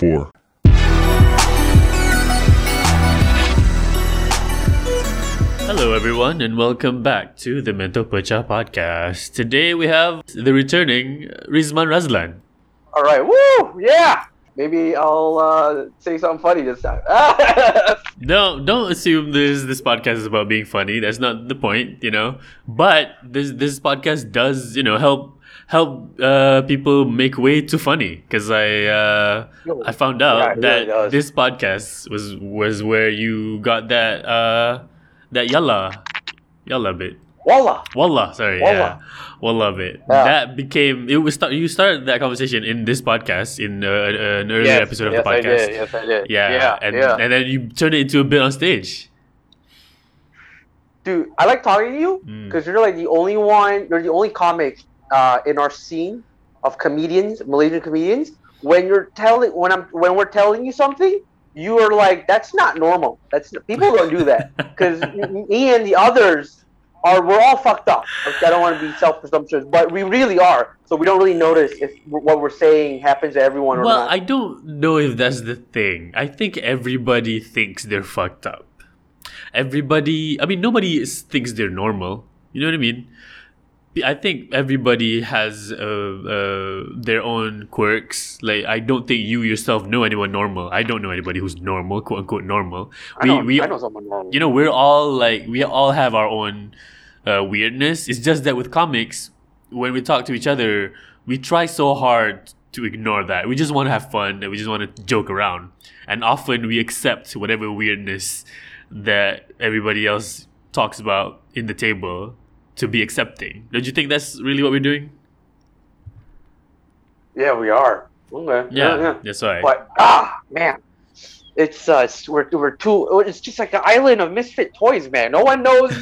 4. Hello everyone and welcome back to the Mental Pecah Podcast. Today we have the returning Rizman Raslan. Alright, woo! Yeah! Maybe I'll say something funny this time. No, don't assume this podcast is about being funny. That's not the point, you know. But this podcast does, you know, help people make way to funny, because I found out that this podcast was where you got that that yalla bit. Wallah, sorry. Wallah. Yeah. Wallah bit. Yeah. That became... You started that conversation in this podcast, in an earlier episode of the podcast. Yes, I did. Yeah. And then you turned it into a bit on stage. Dude, I like talking to you, because you're like the only one... You're the only comic in our scene of comedians, Malaysian comedians. When we're telling you something, you are like, that's not normal. People don't do that. Because me and the others... we're all fucked up. I don't want to be self-presumptuous, but we really are. So we don't really notice if what we're saying happens to everyone or not. Well, I don't know if that's the thing. I think everybody thinks they're fucked up. Nobody thinks they're normal. You know what I mean? I think everybody has their own quirks. Like, I don't think you yourself know anyone normal. I don't know anybody who's normal, quote unquote normal. I know someone normal. You know, we all have our own weirdness. It's just that with comics, when we talk to each other, we try so hard to ignore that. We just want to have fun and we just want to joke around. And often we accept whatever weirdness that everybody else talks about in the table to be accepting. Don't you think that's really what we're doing? Yeah, we are. Okay. Yeah. That's right. But man, it's we're too. It's just like the island of misfit toys, man. No one knows,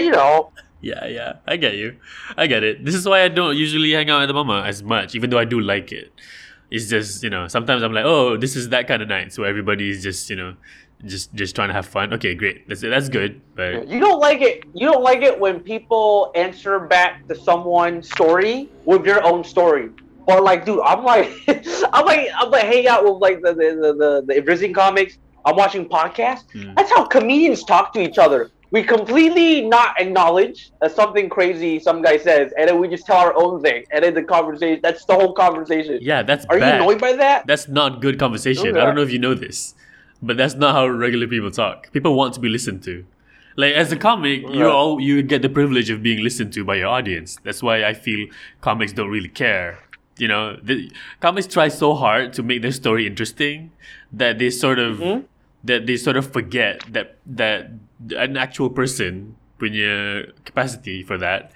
you know. Yeah. I get you. I get it. This is why I don't usually hang out at the mama as much, even though I do like it. It's just, you know, sometimes I'm like, oh, this is that kind of night, so everybody's just, you know. Just trying to have fun. Okay, great. That's good. But you don't like it. You don't like it when people answer back to someone's story with your own story. Or like, dude, I'm like hang out with like the visiting comics. I'm watching podcasts. That's how comedians talk to each other. We completely not acknowledge that something crazy some guy says, and then we just tell our own thing, and then the conversation. That's the whole conversation. Yeah, that's bad. Are you annoyed by that? That's not good conversation. Okay. I don't know if you know this. But that's not how regular people talk. People want to be listened to. Like, as a comic, you get the privilege of being listened to by your audience. That's why I feel comics don't really care. You know, comics try so hard to make their story interesting that they sort of forget that an actual person punya capacity for that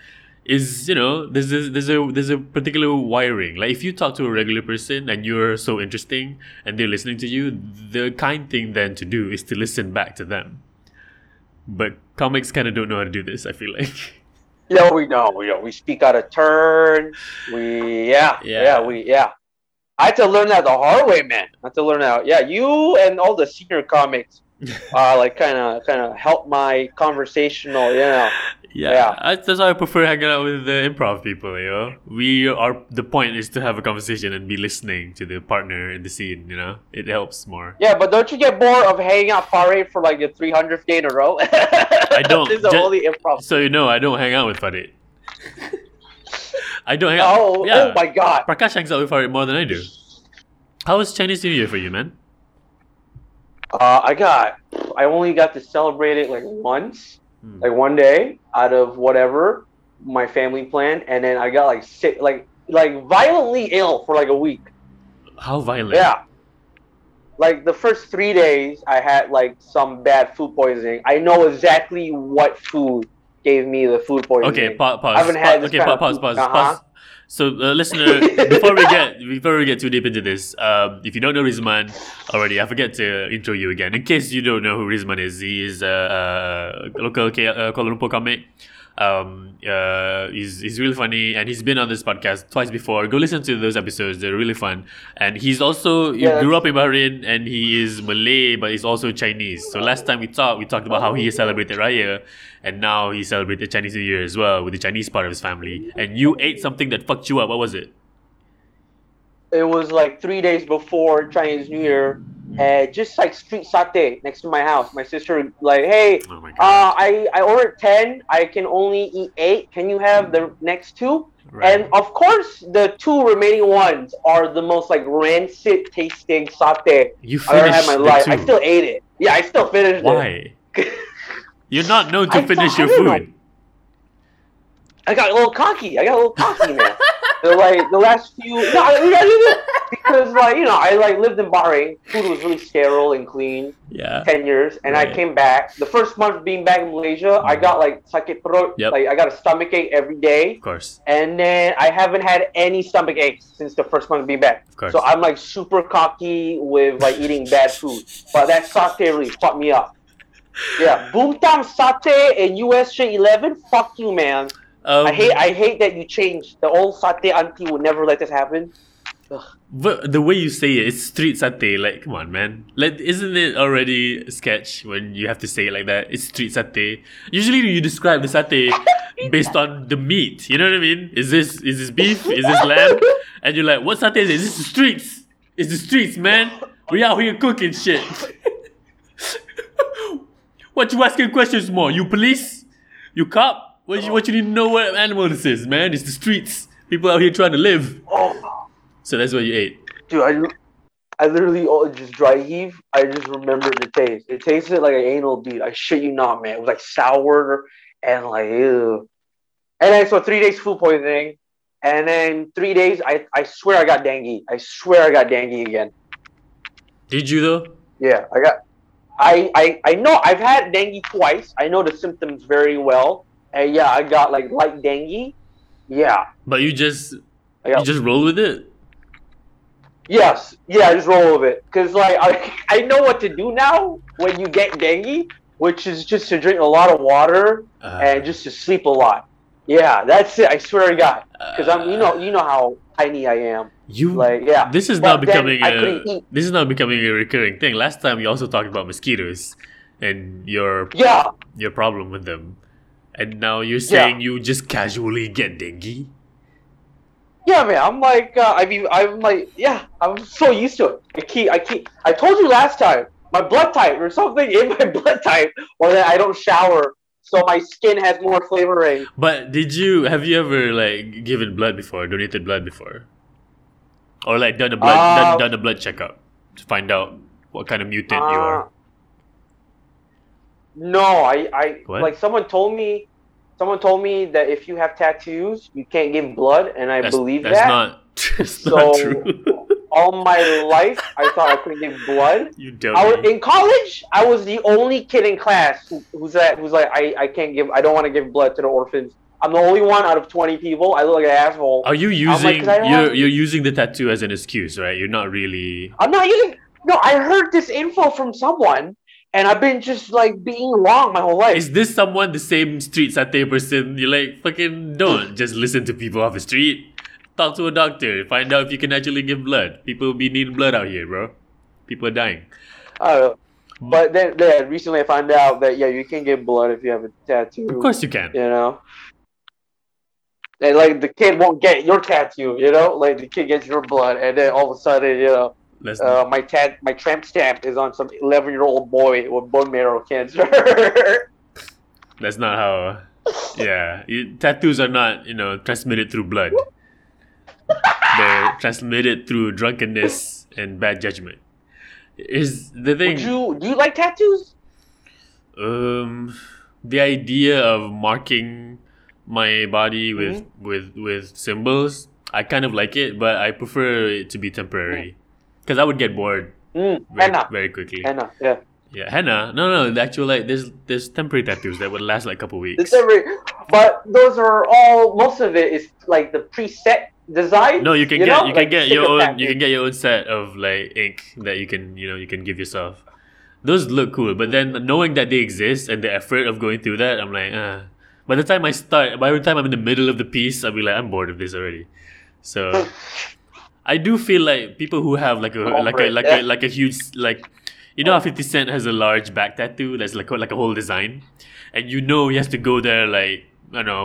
is, you know, there's a particular wiring. Like, if you talk to a regular person and you're so interesting and they're listening to you, the kind thing then to do is to listen back to them. But comics kind of don't know how to do this, I feel like. Yeah, we know. We speak out of turn. I had to learn that the hard way, man. Yeah, you and all the senior comics like kind of help my conversational, you know. Yeah. That's why I prefer hanging out with the improv people, you know. The point is to have a conversation and be listening to the partner in the scene, you know. It helps more. Yeah, but don't you get bored of hanging out Fahri for like the 300th day in a row? I don't. This is only improv. So you know, I don't hang out with Fahri. I don't hang out. Oh my god. Parkash hangs out with Fahri more than I do. How was Chinese New Year for you, man? I only got to celebrate it like once. Like one day out of whatever my family planned, and then I got like sick, like violently ill for like a week. How violent? Yeah. Like the first 3 days, I had like some bad food poisoning. I know exactly what food gave me the food poisoning. Okay, pause. I haven't had this kind of food. Pause. So, listener, before we get too deep into this, if you don't know Rizman already, I forget to intro you again. In case you don't know who Rizman is, he is a local Kuala Lumpur comic. He's really funny, and he's been on this podcast twice before. Go listen to those episodes; they're really fun. And he's also grew up in Bahrain, and he is Malay, but he's also Chinese. So last time we talked about how he celebrated Raya. And now he celebrated Chinese New Year as well with the Chinese part of his family. And you ate something that fucked you up. What was it? it was like 3 days before Chinese New Year, just like street satay next to my house. My sister like, hey, I ordered 10. I can only eat 8. Can you have the next 2? Right. And of course, the 2 remaining ones are the most like rancid tasting satay I ever had in my life. Two. I still ate it. Yeah, I still finished it. Why? You're not known to finish your food. I got a little cocky. Man. Like the last few, because like you know, I like lived in Bahrain. Food was really sterile and clean. Yeah. 10 years, and I came back. The first month being back in Malaysia, I got like sakit perut. Yep. Like I got a stomach ache every day. Of course. And then I haven't had any stomach aches since the first month being back. Of course. So I'm like super cocky with like eating bad food, but that satay really fucked me up. Yeah, boom tam satay and USJ11. Fuck you, man. I hate that you changed. The old satay auntie would never let this happen. Ugh. But the way you say it, it's street satay. Like, come on, man. Like, isn't it already a sketch when you have to say it like that? It's street satay. Usually, you describe the satay based on the meat. You know what I mean? Is this beef? Is this lamb? And you're like, what satay is this? Is the streets? It's the streets, man. We out here cooking shit. What you asking questions more? You police? You cop? What you need to know what animal this is, man? It's the streets. People out here trying to live. Oh. So that's what you ate. Dude, I literally just dry heave. I just remembered the taste. It tasted like an anal bead. I shit you not, man. It was like sour and like, ew. And then so 3 days food poisoning. And then 3 days, I swear I got dengue. Again. Did you though? Yeah, I know I've had dengue twice. I know the symptoms very well. And yeah, I got like light dengue. Yeah. But you just roll with it? Yes. Yeah, I just roll with it. Because like I know what to do now when you get dengue, which is just to drink a lot of water and just to sleep a lot. Yeah, that's it. I swear to God. Because I'm you know how tiny I am. You like yeah. This is now becoming a recurring thing. Last time you also talked about mosquitoes and your problem with them. And now you're saying you just casually get dengue? Yeah, man. I'm like, I'm so used to it. I told you last time, my blood type or something in my blood type, or that I don't shower, so my skin has more flavoring. But have you ever like given blood before, donated blood before, or like done a blood checkup to find out what kind of mutant you are? No, someone told me that if you have tattoos, you can't give blood, and I believe that's not true. All my life, I thought I couldn't give blood. You don't. In college, I was the only kid in class who's like, I don't want to give blood to the orphans. I'm the only one out of 20 people. I look like an asshole. Are you using you're using the tattoo as an excuse, right? You're not really. I'm not using. No, I heard this info from someone. And I've been just like being wrong my whole life. Is this someone the same street satay person? You're like, fucking don't just listen to people off the street. Talk to a doctor. Find out if you can actually give blood. People be needing blood out here, bro. People are dying. I don't know. But then recently I found out that, yeah, you can give blood if you have a tattoo. Of course you can. You know? And like the kid won't get your tattoo, you know? Like the kid gets your blood and then all of a sudden, you know. My tramp stamp is on some 11-year-old boy with bone marrow cancer. That's not how. Yeah, tattoos are not transmitted through blood. They're transmitted through drunkenness and bad judgment. Is the thing? Do you like tattoos? The idea of marking my body with symbols, I kind of like it, but I prefer it to be temporary. Because I would get bored very quickly. Henna, yeah. Yeah, henna. No, the actual, like, there's temporary tattoos that would last, like, a couple weeks. But those are all, most of it is, like, the preset design. No, you can get your own set of, like, ink that you can give yourself. Those look cool. But then knowing that they exist and the effort of going through that, I'm like, By the time I'm in the middle of the piece, I'll be like, I'm bored of this already. So... I do feel like people who have like a huge, how 50 Cent has a large back tattoo that's like a whole design, and he has to go there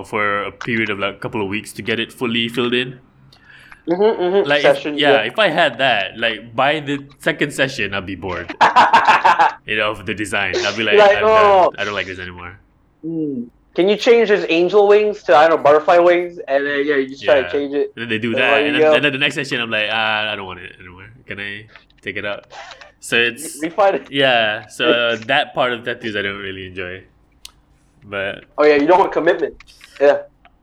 for a period of like a couple of weeks to get it fully filled in. Like session, if I had that, like by the second session, I'd be bored. You know, of the design, I'd be like I don't like this anymore. Mm. Can you change his angel wings to, I don't know, butterfly wings? And then, yeah, you just try to change it. And then they do that. And then the next session, I'm like, I don't want it anymore. Can I take it out? So it's... Refine it. Yeah. So that part of tattoos I don't really enjoy. But... Oh, yeah. You don't want commitment. Yeah.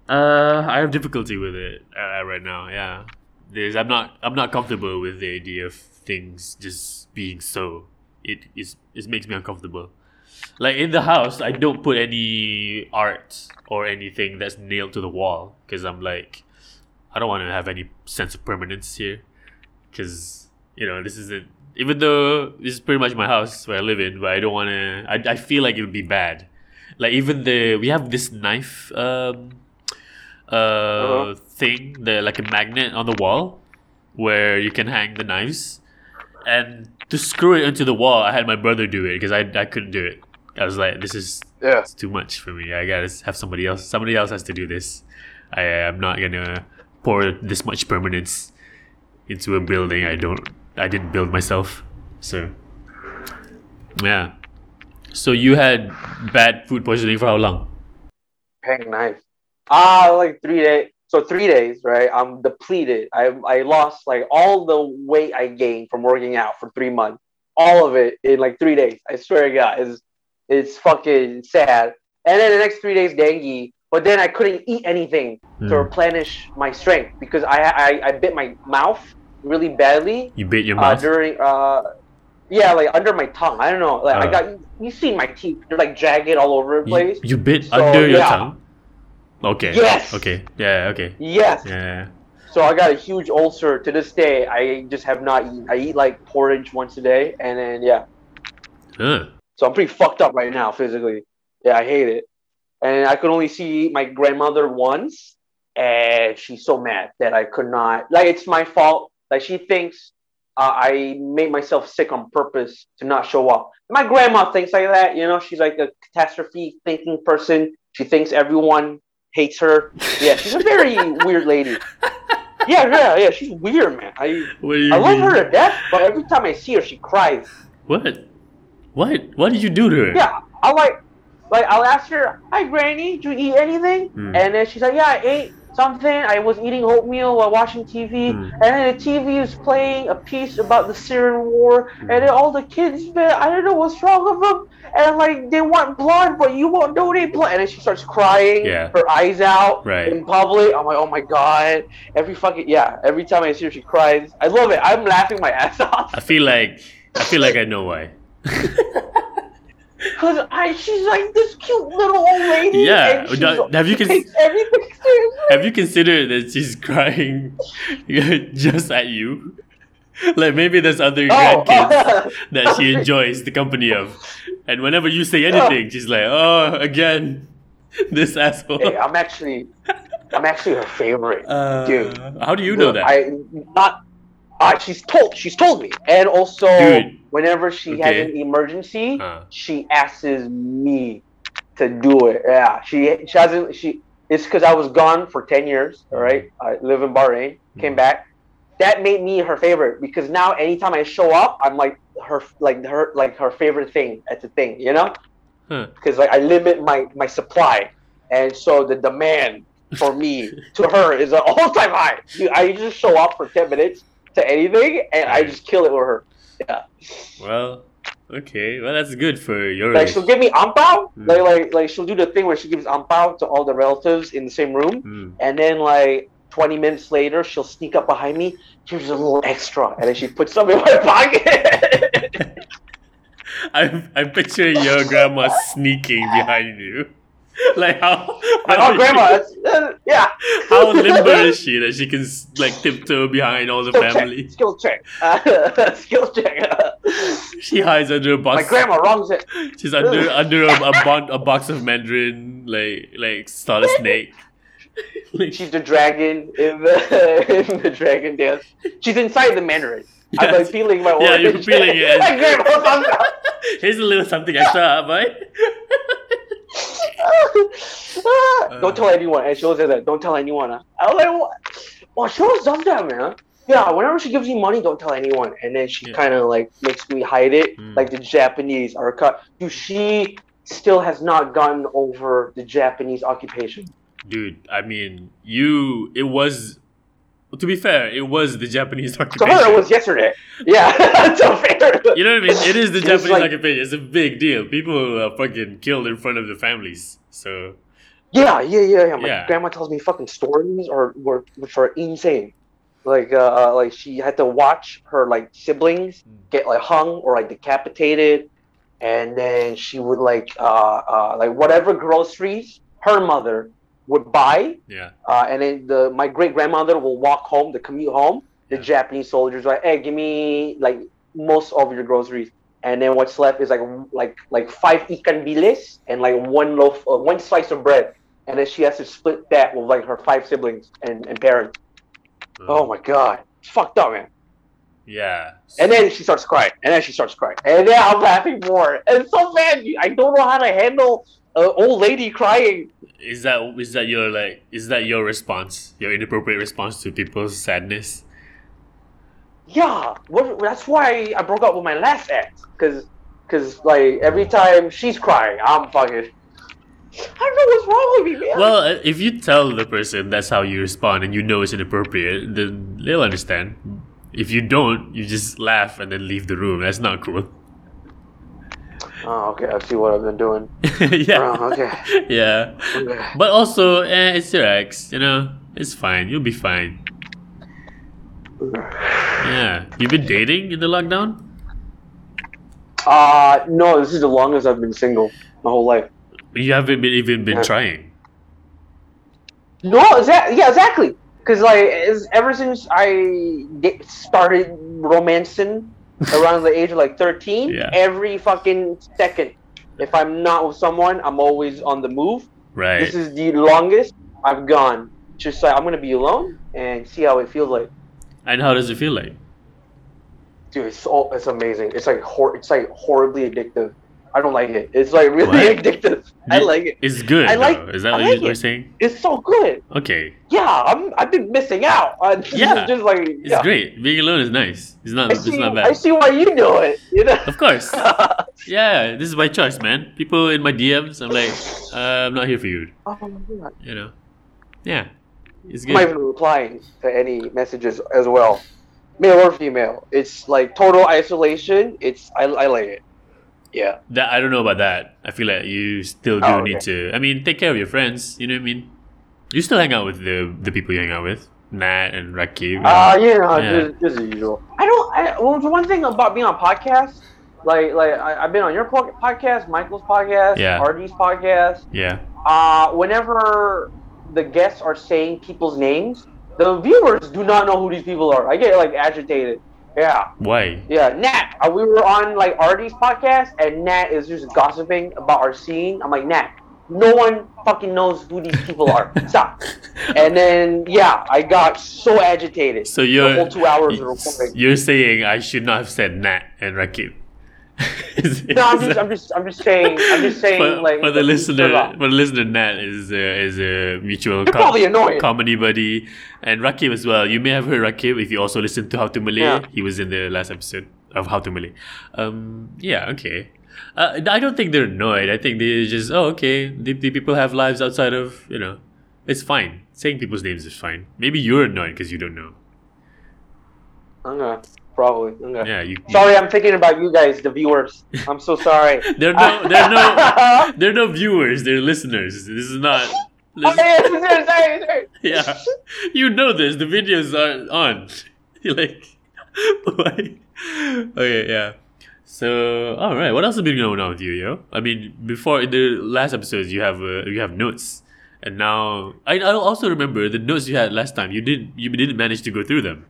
I have difficulty with it right now. Yeah. I'm not comfortable with the idea of things just being so. It makes me uncomfortable. Like in the house, I don't put any art or anything that's nailed to the wall because I'm like, I don't want to have any sense of permanence here because, you know, this isn't, even though this is pretty much my house where I live in, but I don't want to, I feel like it would be bad. Like even we have this knife thing, like a magnet on the wall where you can hang the knives. And to screw it into the wall, I had my brother do it because I couldn't do it. I was like, this is it's too much for me. I gotta have somebody else. Somebody else has to do this. I'm not gonna pour this much permanence into a building I didn't build myself. So yeah. So you had bad food poisoning for how long? Hang knife. Like 3 days. So 3 days, right? I'm depleted. I lost like all the weight I gained from working out for 3 months. All of it in like 3 days. I swear to God, it's fucking sad. And then the next 3 days, dengue. But then I couldn't eat anything to replenish my strength because I bit my mouth really badly. You bit your mouth? Like under my tongue. I don't know. Like I got, you see my teeth? They're like jagged all over the place. You bit under your tongue? Okay. Yes. Okay. Yeah. Okay. Yes. Yeah. So I got a huge ulcer to this day. I just have not eaten. I eat like porridge once a day, and then so I'm pretty fucked up right now physically. Yeah, I hate it, and I could only see my grandmother once, and she's so mad that I could not. Like it's my fault. Like she thinks I made myself sick on purpose to not show up. My grandma thinks like that. You know, she's like a catastrophe thinking person. She thinks everyone hates her. Yeah, she's a very weird lady. Yeah, she's weird, man. I love her to death, but every time I see her, she cries. What? What did you do to her? Yeah, I'll ask her, "Hi, Granny, did you eat anything?" And then she's like, "Yeah, I ate something. I was eating oatmeal while watching TV, and then the TV was playing a piece about the Syrian war, and then all the kids, man, I don't know what's wrong with them, and like they want blood, but you won't know they blood." And then she starts crying, her eyes out in public. I'm like, oh my god! Every time I see her, she cries. I love it. I'm laughing my ass off. I feel like I know why. Cause she's like this cute little old lady. Yeah, and takes everything seriously. Have you considered that she's crying just at you? Like maybe there's other grandkids that she enjoys the company of, and whenever you say anything, she's like, "Oh, again, this asshole." Hey, I'm actually her favorite, dude. How do you know that? She's told me, and also. Dude. Whenever she has an emergency, she asks me to do it. Yeah, she hasn't. It's because I was gone for 10 years. All right, I live in Bahrain, came back. That made me her favorite because now anytime I show up, I'm like her favorite thing at the thing, you know? Because like I limit my supply, and so the demand for me to her is an all-time high. I just show up for 10 minutes to anything, and I just kill it with her. Yeah. Well, okay. Well, that's good for your. Like, she'll give me ampao. Like she'll do the thing where she gives ampao to all the relatives in the same room, and then like 20 minutes later, she'll sneak up behind me. Here's a little extra, and then she puts something in my pocket. I'm picturing your grandma sneaking behind you. Like how grandma. How limber is she that she can like tiptoe behind all the family? Skill check. She hides under a box. My grandma wrongs it. She's under a box of mandarin, like star snake. She's the dragon in the dragon dance. She's inside the mandarin. Yes. I'm like peeling my orange. Yeah, you're peeling it. My grandma's on top. Here's a little something extra, boy. Don't tell anyone. And she always says that. Don't tell anyone. Huh? I was like, what? Oh, she always does that, man. Yeah, whenever she gives me money, don't tell anyone. And then she kind of like makes me hide it, like the Japanese are cut. Dude, she still has not gotten over the Japanese occupation. Dude, I mean, it was, to be fair, it was the Japanese occupation. To her, it was yesterday. Yeah, so fair. You know what I mean? It is the Japanese occupation. It's a big deal. People are fucking killed in front of their families, so... Yeah. My grandma tells me fucking stories, which are insane. Like she had to watch her like siblings get like hung or like decapitated, and then she would like whatever groceries her mother would buy. Yeah. And then my great grandmother will walk home, the commute home. The Japanese soldiers are like, hey, give me like most of your groceries. And then what's left is like 5 ikan bilis and like one slice of bread, and then she has to split that with like her 5 siblings and parents. Oh my god, it's fucked up, man. Yeah. And then she starts crying, and then I'm laughing more. And it's so bad. I don't know how to handle an old lady crying. Is that your response? Your inappropriate response to people's sadness? Yeah, that's why I broke up with my last ex. Cause like every time she's crying, I'm fucking. I don't know what's wrong with me, man. Well, if you tell the person that's how you respond and you know it's inappropriate, then they'll understand. If you don't, you just laugh and then leave the room. That's not cool. Oh, okay. I see what I've been doing. Yeah. Wrong. Okay. Yeah. Okay. But also, it's your ex. You know, it's fine. You'll be fine. Yeah. You've been dating in the lockdown? No, this is the longest I've been single my whole life. You haven't even been trying. No, exactly. Because like, ever since I started romancing around the age of like 13, every fucking second, if I'm not with someone, I'm always on the move. Right. This is the longest I've gone. Just like, I'm going to be alone and see how it feels like. And how does it feel like? Dude, it's amazing. It's like horribly addictive. I don't like it. It's like really addictive. I like it. It's good. Is that what you're saying? It's so good. Okay. Yeah, I've been missing out. It's great. Being alone is nice. It's not bad. I see why you do it. You know? Of course. Yeah, this is my choice, man. People in my DMs, I'm like, I'm not here for you. Oh my god. You know. Yeah. It's good. I'm not even replying to any messages as well, male or female. It's like total isolation. I like it. Yeah. That I don't know about that. I feel like you still do need to. I mean, take care of your friends. You know what I mean? You still hang out with the people you hang out with, Nat and Rakib. Just as usual. One thing about being on podcasts, like I've been on your podcast, Michael's podcast, Artie's podcast. Yeah. Whenever the guests are saying people's names, the viewers do not know who these people are. I get like agitated. Yeah. Why? Yeah, Nat. We were on like Artie's podcast, and Nat is just gossiping about our scene. I'm like, Nat, no one fucking knows who these people are. Stop. And then I got so agitated. So the whole 2 hours of recording. You're saying I should not have said Nat and Rakib. No, I'm just saying. For the listener, Nat is a mutual comedy buddy, and Rakib as well. You may have heard Rakib if you also listened to How to Malay. Yeah. He was in the last episode of How to Malay. I don't think they're annoyed. I think they're just The people have lives outside of It's fine. Saying people's names is fine. Maybe you're annoyed because you don't know. Okay. Probably. Okay. Yeah, sorry, I'm thinking about you guys, the viewers. I'm so sorry. There are no viewers. They're listeners. This is not. Sorry. Yeah, you know this. The videos are on. You're like, why? Okay, yeah. So, all right. What else has been going on with you, yo? I mean, before in the last episodes, you have notes, and now I also remember the notes you had last time. You didn't manage to go through them.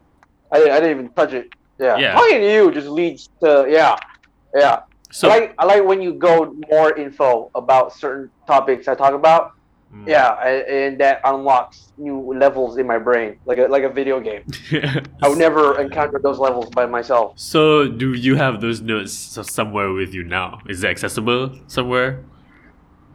I didn't even touch it. Yeah. Talking to you just leads to yeah. So I like when you go more info about certain topics I talk about. Yeah, and that unlocks new levels in my brain, like a video game. I would never encounter those levels by myself. So do you have those notes somewhere with you now? Is it accessible somewhere?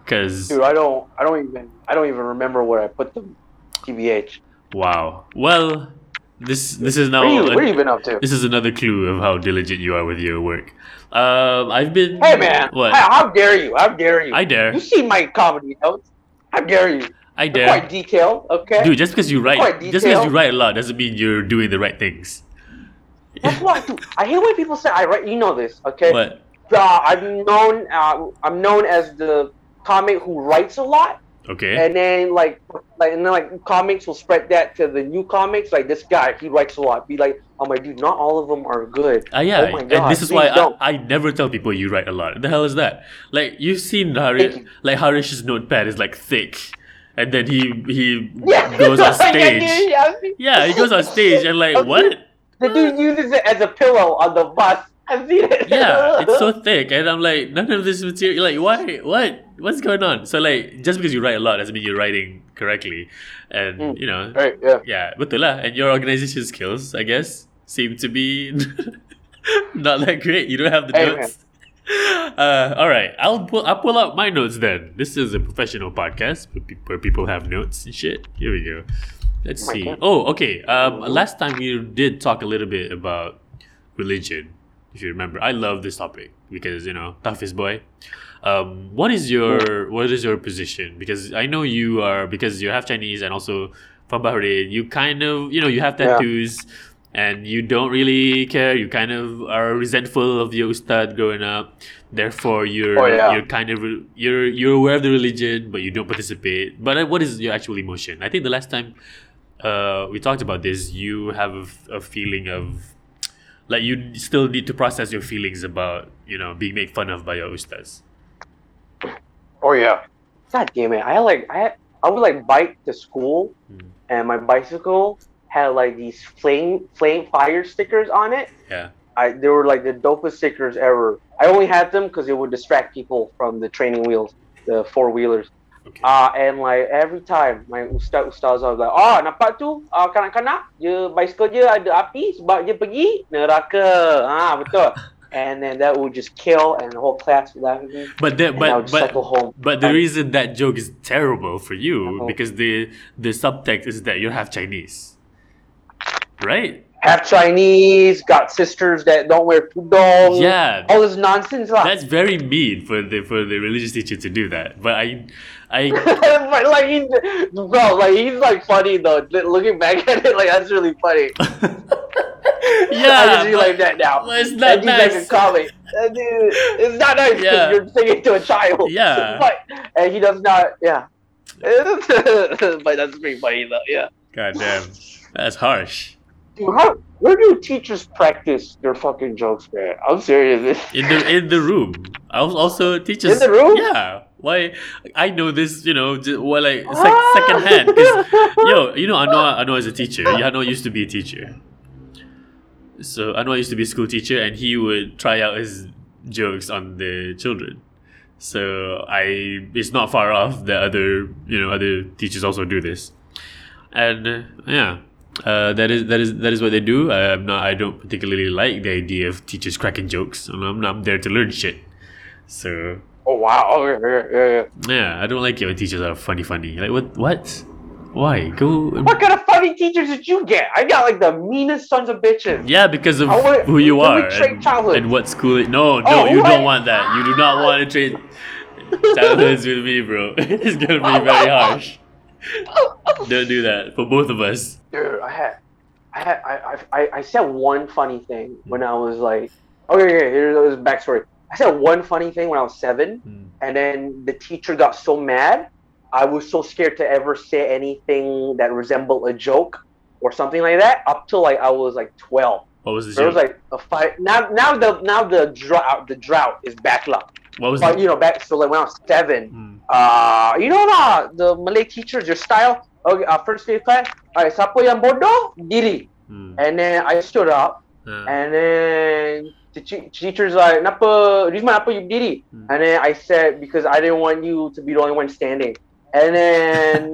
Because dude, I don't even remember where I put them. TBH. Wow. Well, this is now. What are you been up to? This is another clue of how diligent you are with your work. I've been. Hey man! What? How dare you? How dare you? I dare. You see my comedy notes? How dare you? I dare. They're quite detailed, okay? Dude, just because you write a lot doesn't mean you're doing the right things. That's what I do. I hate when people say I write. You know this, okay? What? I'm known as the comic who writes a lot. Okay. And then like comics will spread that to the new comics. Like this guy, he writes a lot. Be like, oh my dude, not all of them are good. Yeah. Oh my God, and this is why I never tell people you write a lot. What the hell is that? Like you've seen Harish, like Harish's notepad is like thick, and then he goes on stage. He goes on stage and like what? The dude uses it as a pillow on the bus. I've seen it. Yeah, it's so thick, and I'm like, none of this material. Like, why? What? What's going on? So, like, just because you write a lot doesn't mean you're writing correctly, and you know, right? Yeah, betul lah. And your organization skills, I guess, seem to be not that great. You don't have the notes. All right, I'll pull out my notes then. This is a professional podcast where people have notes and shit. Here we go. Let's see. Oh, okay. Last time we did talk a little bit about religion. If you remember, I love this topic because, you know, toughest boy. What is your position? Because I know you are, because you're half Chinese and also from Bahrain, you kind of, you know, you have tattoos and you don't really care. You kind of are resentful of your ustad growing up. Therefore, you're aware of the religion, but you don't participate. But what is your actual emotion? I think the last time we talked about this, you have a feeling of, like, you still need to process your feelings about, you know, being made fun of by your ustaz. Oh yeah. God damn it. I would like bike to school and my bicycle had like these flame fire stickers on it. Yeah. They were like the dopest stickers ever. I only had them because it would distract people from the training wheels, the four wheelers. Okay. And like every time my ustaz was like, oh nampak tu kanak-kanak dia bicycle dia ada api sebab dia pergi neraka. Betul. And then that would just kill and the whole class would laugh at me. But the reason that joke is terrible for you because the subtext is that you're half Chinese. Right? Half Chinese, got sisters that don't wear tudong. Yeah, all this nonsense. Like, that's very mean for the religious teacher to do that. But I like he's like funny though. Looking back at it, like that's really funny. Yeah, I just realize that now. It's not nice. It's not nice because you're singing to a child. Yeah, and he does not. Yeah, but that's pretty funny though. Yeah. Goddamn, that's harsh. Dude, where do teachers practice their fucking jokes, man? I'm serious. In the room. I also teachers. In the room? Yeah. Why? I know this. You know, secondhand. You know, Anoa is a teacher. Anoa used to be a teacher. So Anoa used to be a school teacher, and he would try out his jokes on the children. So it's not far off that other teachers also do this, and yeah. That is what they do. I don't particularly like the idea of teachers cracking jokes. I'm there to learn shit. So. Oh wow! Yeah, I don't like it when teachers are funny. Like what? Why? Go. What kind of funny teachers did you get? I got like the meanest sons of bitches. Yeah, because of who you are and what school. You don't want that. You do not want to trade childhoods with me, bro. It's gonna be very harsh. Don't do that for both of us. Dude, I said one funny thing when I was like, okay, here's the backstory. I said one funny thing when I was 7, and then the teacher got so mad. I was so scared to ever say anything that resembled a joke or something like that up till like I was like 12. What was the joke? There was like a fight. Now the drought is back up. What was it? You know, back so like when I was 7. You know lah, the Malay teachers, your style. Okay, first day class. Alright, siapa yang bodoh diri. And then I stood up, and then the teacher's like, "Napa, Rizman, apa you diri?" And then I said, "Because I didn't want you to be the only one standing." And then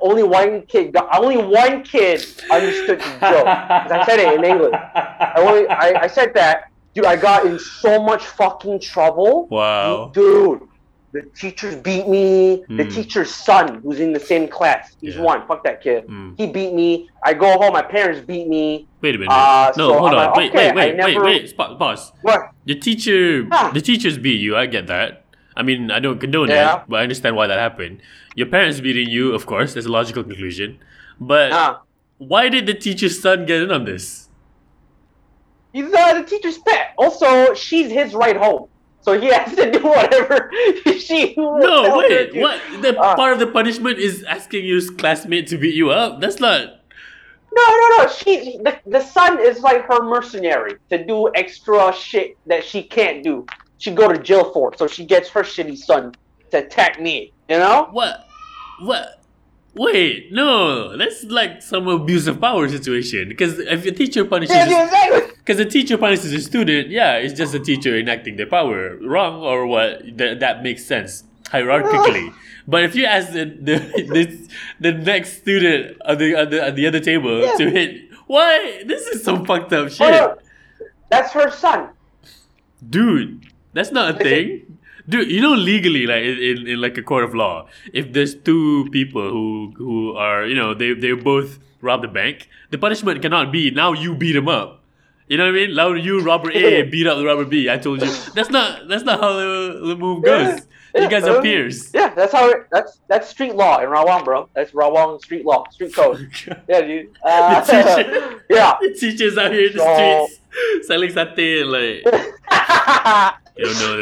only one kid understood the joke. Because I said it in English. I said that, dude. I got in so much fucking trouble. Wow, dude. The teachers beat me. The teacher's son, who's in the same class, he's one. Fuck that kid. He beat me. I go home. My parents beat me. Wait a minute. No, so hold on. Like, wait. Pause. What? Your teacher. Huh. The teachers beat you. I get that. I mean, I don't condone that, but I understand why that happened. Your parents beating you, of course. That's a logical conclusion. But why did the teacher's son get in on this? He's the teacher's pet. Also, she's his ride home. So he has to do whatever she... No, wait. What? The part of the punishment is asking your classmate to beat you up? That's not... No. The son is like her mercenary to do extra shit that she can't do. She go to jail for it, so she gets her shitty son to attack me, you know? What? Wait, no. That's like some abuse of power situation. Because if a teacher punishes... Because a teacher punishes a student, it's just a teacher enacting their power. Wrong or what? That makes sense hierarchically. But if you ask the next student at the other table to hit, why? This is some fucked up shit. Oh, no. That's her son, dude. That's not a thing, dude. You know, legally, like in like a court of law, if there's two people who are, you know, they both robbed the bank, the punishment cannot be now you beat them up. You know what I mean? Now you, robber A, beat up the robber B. I told you. That's not how the move goes. Yeah, you guys are peers. Yeah, that's how it... That's street law in Rawang, bro. That's Rawang street law, street code. Yeah, dude. The teachers out here in the streets selling satay and like... I don't know,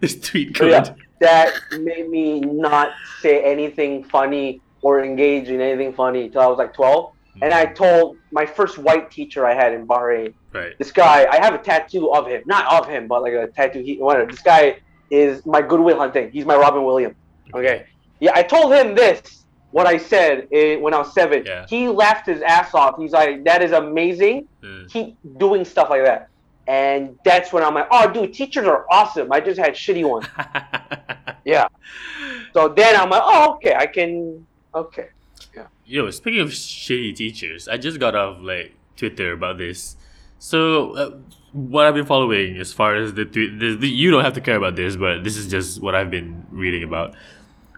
there's street code. Yeah, that made me not say anything funny or engage in anything funny until I was like 12. And I told my first white teacher I had in Bahrain, this guy, I have a tattoo of him. Not of him, but like a tattoo. This guy is my Goodwill Hunting. He's my Robin Williams. Okay. Yeah, I told him this, what I said when I was 7. Yeah. He laughed his ass off. He's like, that is amazing. Keep doing stuff like that. And that's when I'm like, oh, dude, teachers are awesome. I just had shitty ones. Yeah. So then I'm like, oh, okay, I can, okay. Yo, speaking of shitty teachers, I just got off like Twitter about this. So what I've been following as far as the you don't have to care about this, but this is just what I've been reading about.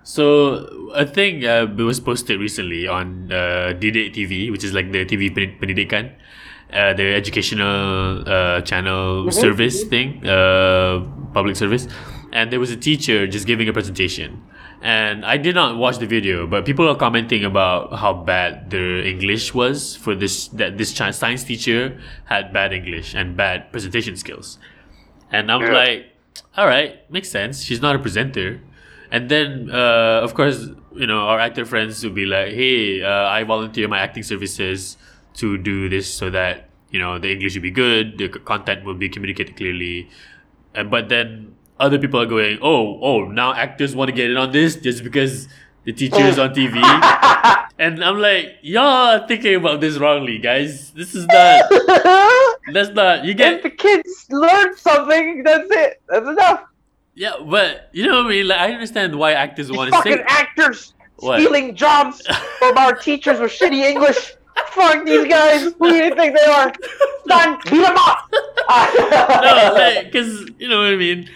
So a thing was posted recently on Didit TV, which is like the TV Pendidikan, the educational channel service thing, public service. And there was a teacher just giving a presentation. And I did not watch the video, but people are commenting about how bad their English was for this science teacher had bad English and bad presentation skills. And I'm like, all right, makes sense. She's not a presenter. And then, of course, you know, our actor friends would be like, hey, I volunteer my acting services to do this so that, you know, the English will be good, the content will be communicated clearly. But then... other people are going, oh, now actors want to get in on this just because the teacher is on TV. And I'm like, y'all are thinking about this wrongly, guys. This is not... That's not... You get... If the kids learn something, that's it. That's enough. Yeah, but you know what I mean? Like, I understand why actors want to sing... fucking actors stealing jobs from our teachers with shitty English. Fuck these guys. Who do you think they are? Son, beat them up. No, like, because, you know what I mean?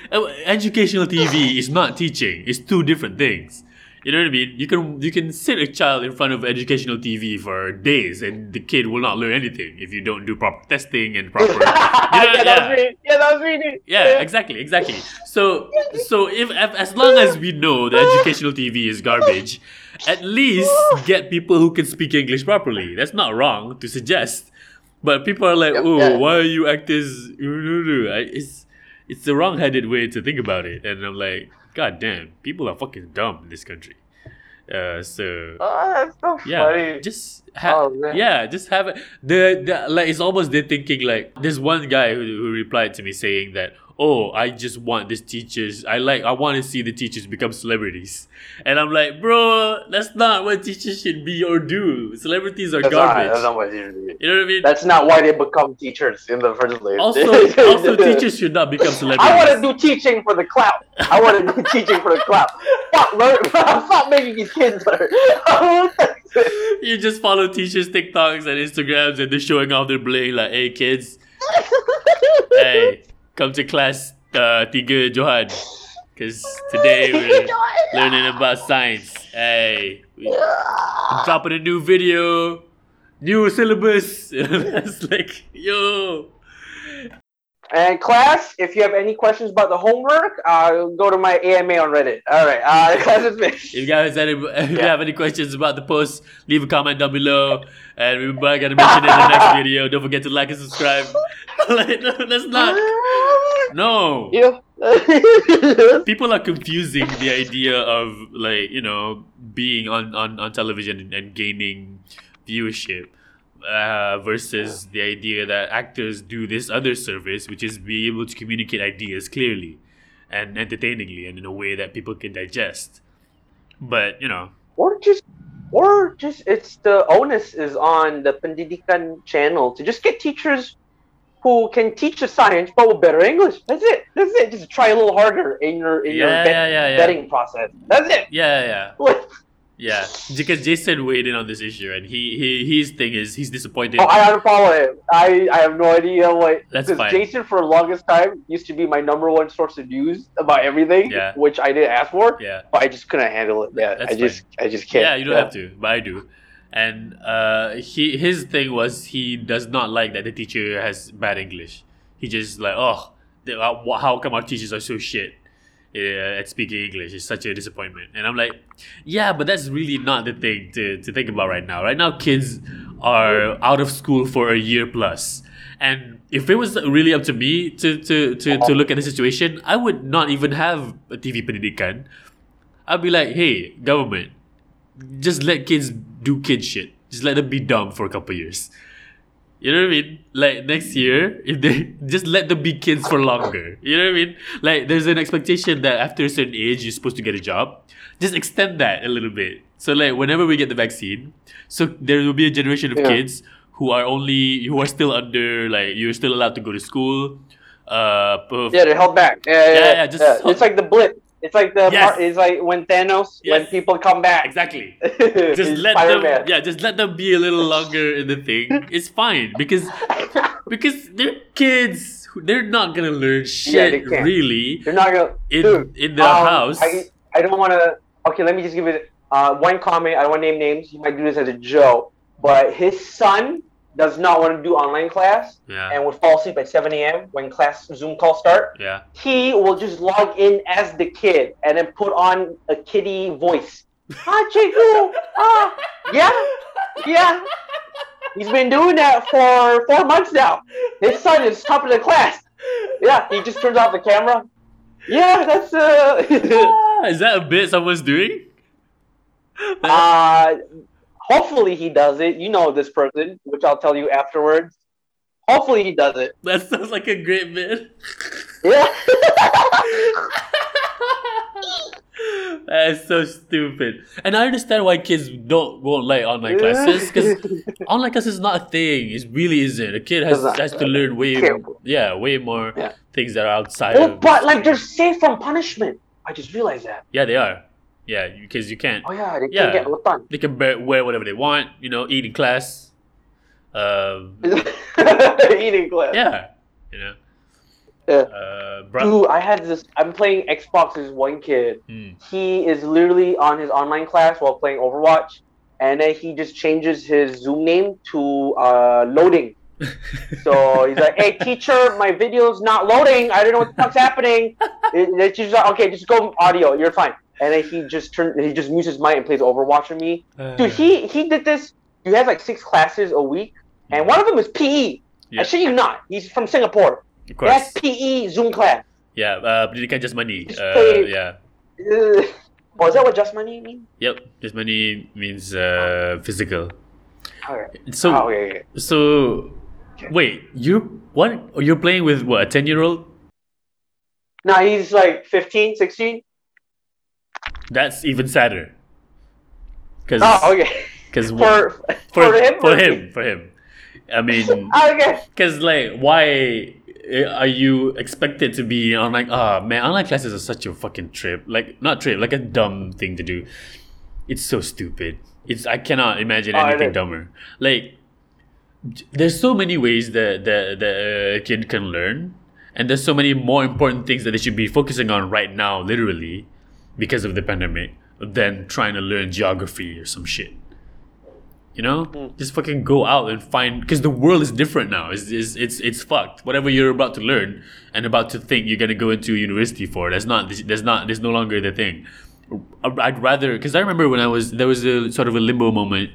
Educational TV is not teaching. It's two different things. You know what I mean? You can sit a child in front of educational TV for days and the kid will not learn anything if you don't do proper testing and proper... You know, that was me. Yeah, exactly. So if as long as we know that educational TV is garbage, at least get people who can speak English properly. That's not wrong to suggest. But people are like, why are you actors? It's the wrong-headed way to think about it. And I'm like, god damn, people are fucking dumb in this country. That's so funny. Just have the like. It's almost they're thinking like. There's one guy who replied to me saying that, I just want these teachers. I want to see the teachers become celebrities. And I'm like, bro, that's not what teachers should be or do. Celebrities are garbage. That's not what teachers do. You know what I mean? That's not why they become teachers in the first place. Also, teachers should not become celebrities. I want to do teaching for the clout. Stop making these kids learn. You just follow teachers' TikToks and Instagrams, and they're showing off their bling like, hey, kids. Hey. Come to class 3 Johan. because today we're learning about science. Hey, I'm dropping a new video, new syllabus. It's like, yo. And class, if you have any questions about the homework, go to my AMA on Reddit. All right, class is finished. If you have any questions about the post, leave a comment down below. And we're going to mention it in the next video. Don't forget to like and subscribe. Let's not. No. People are confusing the idea of, like, you know, being on television and gaining viewership. Versus the idea that actors do this other service, which is be able to communicate ideas clearly and entertainingly and in a way that people can digest. But, you know... Or just it's the onus is on the Pendidikan channel to just get teachers who can teach the science but with better English. That's it. Just try a little harder in your vetting process. That's it. Yeah, because Jason weighed in on this issue, and his thing is he's disappointed. Oh, I unfollow him. I have no idea what. That's fine. Because Jason, for the longest time, used to be my number one source of news about everything, which I didn't ask for. Yeah. But I just couldn't handle it. Yeah, I just can't. Yeah, you don't have to, but I do. And his thing was he does not like that the teacher has bad English. He just like, how come our teachers are so shit? Yeah, at speaking English is such a disappointment. And I'm like, yeah, but that's really not the thing to think about right now. Right now, kids are out of school for a year plus. And if it was really up to me to look at the situation, I would not even have a TV pendidikan. I'd be like, hey, government, just let kids do kid shit. Just let them be dumb for a couple of years. You know what I mean? Like, next year, if they just let them be kids for longer. You know what I mean? Like, there's an expectation that after a certain age, you're supposed to get a job. Just extend that a little bit. So, like, whenever we get the vaccine, so there will be a generation of kids who are still under, like, you're still allowed to go to school. They're held back. It's like the blip. It's like it's like when Thanos, when people come back. Exactly. Just let them be a little longer in the thing. It's fine because they're kids. They're not gonna learn shit really. They're not gonna in their house. I don't want to. Okay, let me just give it one comment. I don't want to name names. He might do this as a joke, but his son does not want to do online class and would fall asleep at 7 a.m. when class Zoom calls start. Yeah. He will just log in as the kid and then put on a kiddie voice. Cikgu. Yeah. He's been doing that for 4 months now. His son is top of the class. Yeah, he just turns off the camera. Yeah, that's... Is that a bit someone's doing? Hopefully he does it. You know this person, which I'll tell you afterwards. Hopefully he does it. That sounds like a great bit. Yeah. That is so stupid. And I understand why kids won't like online classes. Because online classes is not a thing. It really isn't. A kid has to learn way more things that are outside. Oh, but like they're safe from punishment. I just realized that. Yeah, they are. Yeah, because you can't. Oh yeah, they can get Proton. They can wear whatever they want. You know, eat in class. Eat in class. Yeah, you know. Yeah. Dude, I had this. I'm playing Xbox with one kid. He is literally on his online class while playing Overwatch, and then he just changes his Zoom name to loading. So he's like, hey, teacher, my video's not loading. I don't know what the fuck's happening. It's just like, okay, just go audio. You're fine. And then he just mutes his mic and plays Overwatch with me. Dude, he did this. He has like 6 classes a week, and one of them is PE. Yeah. I shit you not. He's from Singapore. Of course. That's PE Zoom class. Yeah, pendidikan just money. Is that what just money means? Yep, just money means physical. Okay. Wait, you're playing with what, a 10-year-old? No, he's like 15, 16. That's even sadder. For him. I mean, because like, why are you expected to be online? Online classes are such a fucking trip. Like a dumb thing to do. It's so stupid. I cannot imagine anything dumber. Like, there's so many ways that a kid can learn, And there's so many more important things that they should be focusing on right now, literally, because of the pandemic, than trying to learn geography or some shit. You know? Mm. Just fucking go out and find... Because the world is different now. It's fucked. Whatever you're about to learn and about to think you're going to go into university for, that's no longer the thing. I'd rather... Because I remember when I was... There was a sort of a limbo moment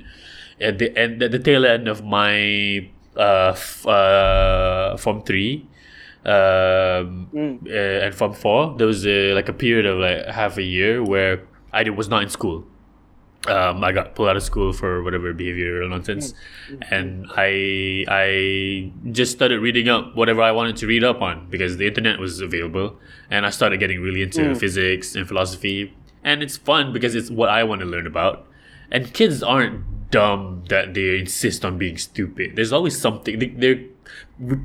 at the end, at the tail end of my Form 3 and Form 4. There was a period of like half a year where I was not in school. I got pulled out of school for whatever behavioral nonsense, and I just started reading up whatever I wanted to read up on because the internet was available, and I started getting really into physics and philosophy, and it's fun because it's what I want to learn about. And kids aren't dumb that they insist on being stupid. There's always something.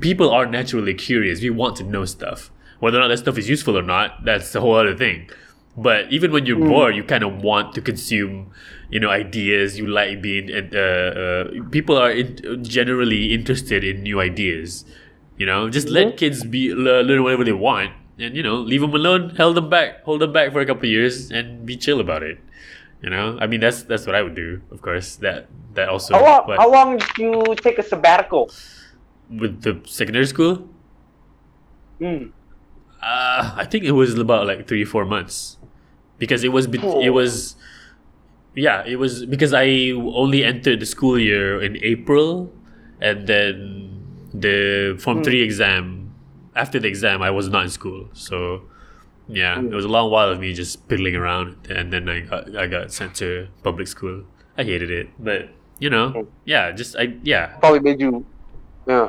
People are naturally curious. We want to know stuff. Whether or not that stuff is useful or not, that's a whole other thing. But even when you're bored, you kind of want to consume, ideas. You like being... people are generally interested in new ideas. Just let kids learn whatever they want. And, leave them alone, hold them back for a couple of years and be chill about it. I mean, that's what I would do, of course. That also... How long did you take a sabbatical? With the secondary school? I think it was about 3-4 months, because it was because I only entered the school year in April, and then the Form 3 exam. After the exam, I was not in school, so it was a long while of me just piddling around, and then I got sent to public school. I hated it, but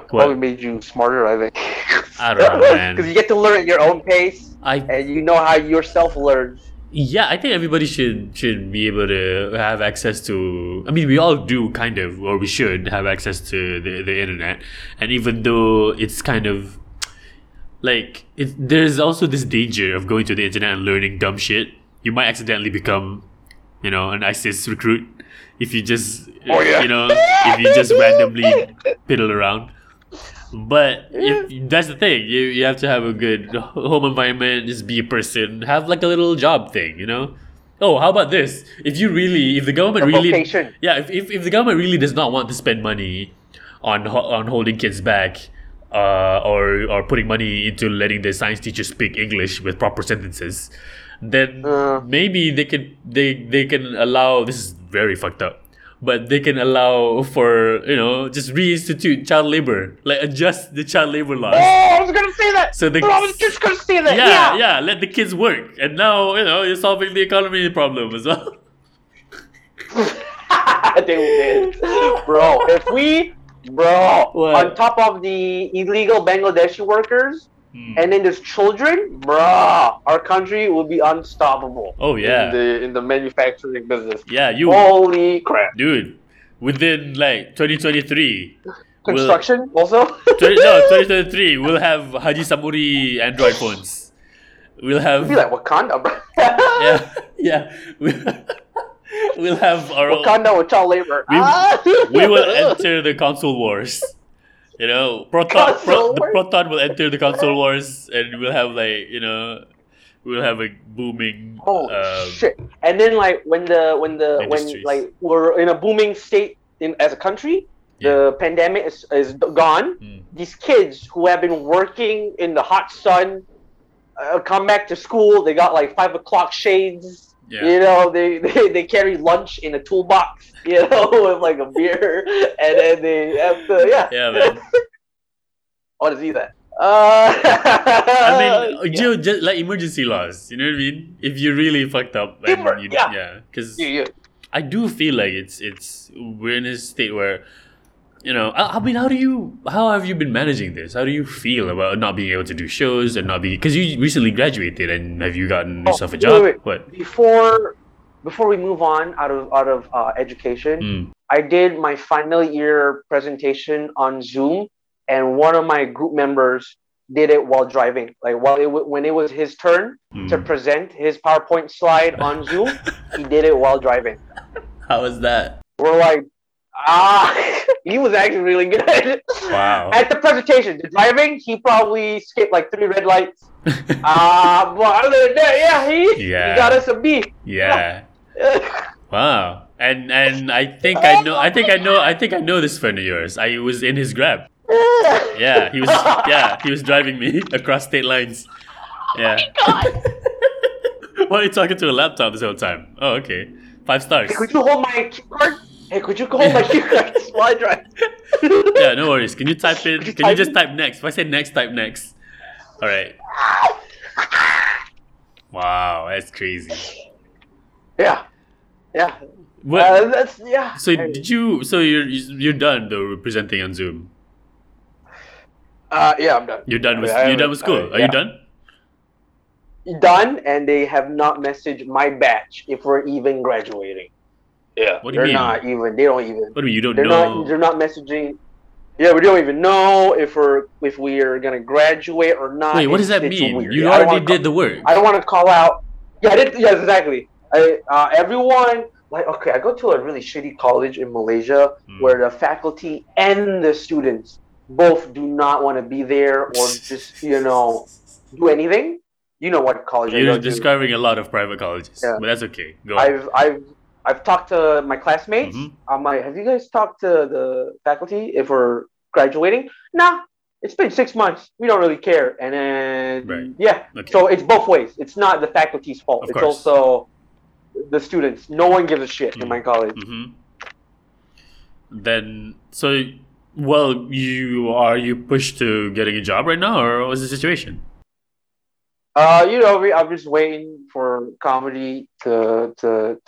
probably made you smarter, I think. I don't know, man. Because you get to learn at your own pace, and you know how yourself learns. Yeah, I think everybody should be able to have access to... I mean, we all do, kind of, or we should have access to the internet. And even though it's kind of... there's also this danger of going to the internet and learning dumb shit. You might accidentally become, an ISIS recruit if you just... if you just randomly piddle around. But that's the thing, you have to have a good home environment, just be a person, have a little job thing, Oh, how about this? If the government really, if the government really does not want to spend money on holding kids back, or putting money into letting the science teachers speak English with proper sentences, then maybe they can allow. This is very fucked up. But they can allow for, just reinstitute child labor. Adjust the child labor laws. Oh, I was going to say that. I was just going to say that. Yeah, let the kids work. And now, you're solving the economy problem as well. They did. Bro, on top of the illegal Bangladeshi workers, and then there's children, our country will be unstoppable. Oh yeah, in the manufacturing business. Yeah, holy crap, dude! Within 2023, construction also. 2023, we'll have Haji Samuri Android phones. We'll have be like Wakanda, bro. yeah. We'll have our Wakanda with child labor. We will enter the console wars. The Proton will enter the console wars, and we'll have we'll have a booming. Oh shit! And then when we're in a booming state as a country, the pandemic is gone. These kids who have been working in the hot sun come back to school. They got 5 o'clock shades. Yeah. They carry lunch in a toolbox, with a beer, and then they have to, yeah. Man. I want to see that. I mean, just emergency laws, you know what I mean? If you're really fucked up, because I do feel like it's we're in a state where, I mean, how have you been managing this? How do you feel about not being able to do shows and because you recently graduated, and have you gotten yourself a job? Wait. What? Before we move on out of education, I did my final year presentation on Zoom, and one of my group members did it while driving. When it was his turn to present his PowerPoint slide on Zoom, he did it while driving. How was that? We're like, He was actually really good. Wow. At the presentation, the driving, he probably skipped like 3 red lights. But other than that, he got us a B. Yeah. Wow. And I think I know this friend of yours. I was in his Grab. Yeah, he was driving me across state lines. Yeah. Oh my God. Why are you talking to a laptop this whole time? Oh, okay. 5 stars. Hey, could you hold my cue card? While I drive? Yeah, no worries. Can you type in? Can you just type next? If I say next, type next. All right. Wow, that's crazy. Yeah. What? So did you? So you're done though presenting on Zoom. Yeah, I'm done. You're done with school. Are you done? Done, and they have not messaged my batch if we're even graduating. Yeah, what do you mean? They don't even. What do you mean? You don't know? They're not messaging. Yeah, we don't even know if we are gonna graduate or not. Wait, what does that mean? Weird. You already did the work. I don't want to call out. Yeah, exactly. Everyone, like, okay, I go to a really shitty college in Malaysia where the faculty and the students both do not want to be there or just do anything. You know what college? You're describing a lot of private colleges, but that's okay. Go on. I've talked to my classmates. Mm-hmm. I'm like, have you guys talked to the faculty if we're graduating? Nah, it's been 6 months. We don't really care. And then so it's both ways. It's not the faculty's fault. It's also the students. No one gives a shit in my college. Mm-hmm. Then are you pushed to getting a job right now, or what's the situation? I'm just waiting for comedy to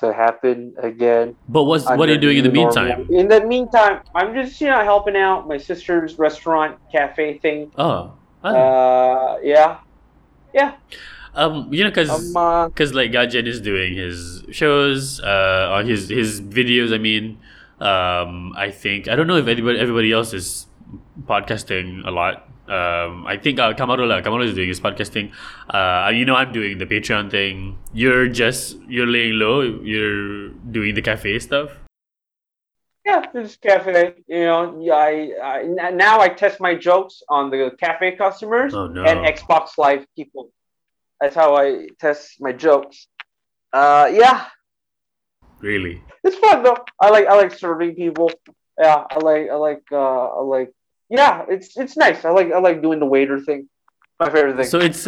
happen again. But what are you doing in the meantime? In the meantime, I'm just helping out my sister's restaurant cafe thing. Oh. Yeah. Because like Gajen is doing his shows, or his videos. I mean, I think I don't know if everybody else is podcasting a lot. I think Kamarul is doing his podcasting. I'm doing the Patreon thing. You're laying low. You're doing the cafe stuff. Yeah, this cafe. I test my jokes on the cafe customers and Xbox Live people. That's how I test my jokes. Really? It's fun though. I like serving people. Yeah, I like. Yeah, it's nice. I like doing the waiter thing. My favorite thing. So it's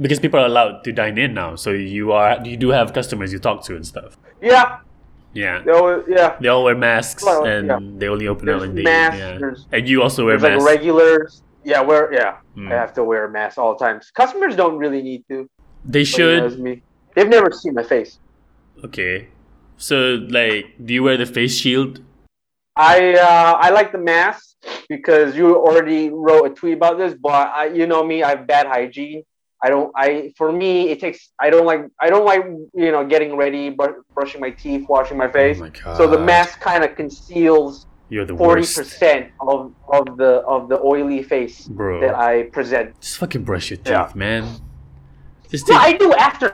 because people are allowed to dine in now. So you do have customers you talk to and stuff. Yeah. They all wear masks and they only open up when they eat. And you also wear masks. Like regulars. I have to wear a mask all the time. Customers don't really need to. They should. They've never seen my face. Okay. So do you wear the face shield? I like the mask. Because you already wrote a tweet about this, but I have bad hygiene. I don't like getting ready, but brushing my teeth, washing my face. Oh my God. So the mask kind of conceals 40% of the oily face that I present. Just fucking brush your teeth, man. I do after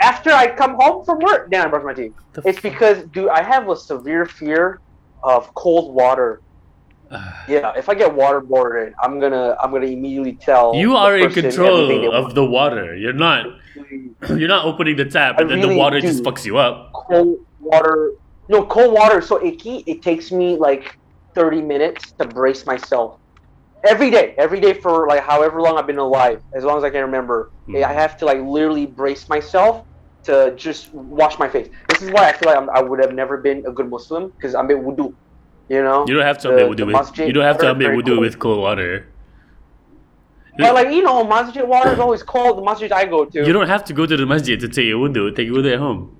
I come home from work. Then I brush my teeth. It's because, dude, I have a severe fear of cold water. Yeah, if I get waterboarded, I'm gonna immediately tell. You are in control of the water. You're not opening the tap, and then the water just fucks you up. Cold water is so icky. It takes me like 30 minutes to brace myself every day for like however long I've been alive, as long as I can remember. I have to like literally brace myself to just wash my face. This is why I feel like I would have never been a good Muslim, because I'm a wudu. You don't have to ambil wudu with cold water. But masjid water is always cold. The masjid I go to. You don't have to go to the masjid to take your wudu. Take wudu at home.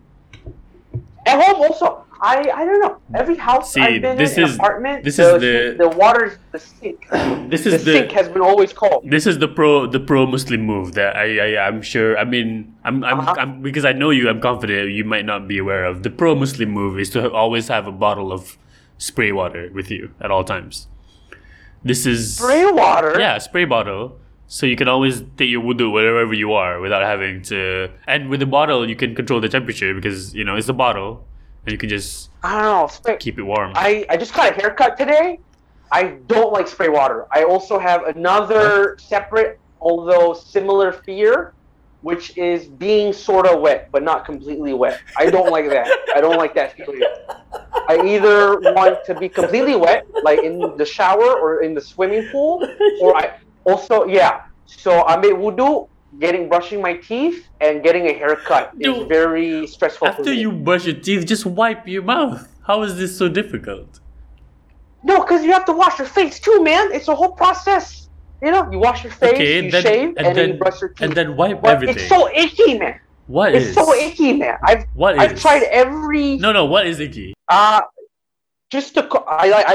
At home also, I don't know. Every house apartment. This is the water. The sink. The sink has been always cold. This is the pro Muslim move that I'm sure. I mean, I'm because I know you. I'm confident you might not be aware of. The pro Muslim move is to always have a bottle of spray water with you at all times. This is spray water. Yeah, spray bottle. So you can always take your wudu wherever you are without having to. And with the bottle, you can control the temperature because it's a bottle. And you can just keep it warm. I just got a haircut today. I don't like spray water. I also have another separate, although similar fear, which is being sort of wet, but not completely wet. I don't like that. I don't like that feeling. I either want to be completely wet, like in the shower or in the swimming pool, or I also, so I made wudu, brushing my teeth, and getting a haircut. Dude, is very stressful for me. After you brush your teeth, just wipe your mouth. How is this so difficult? No, because you have to wash your face too, man. It's a whole process. You know, you wash your face, shave, and then you brush your teeth. And then wipe everything. It's so icky, man. I've tried every... No, what is icky? I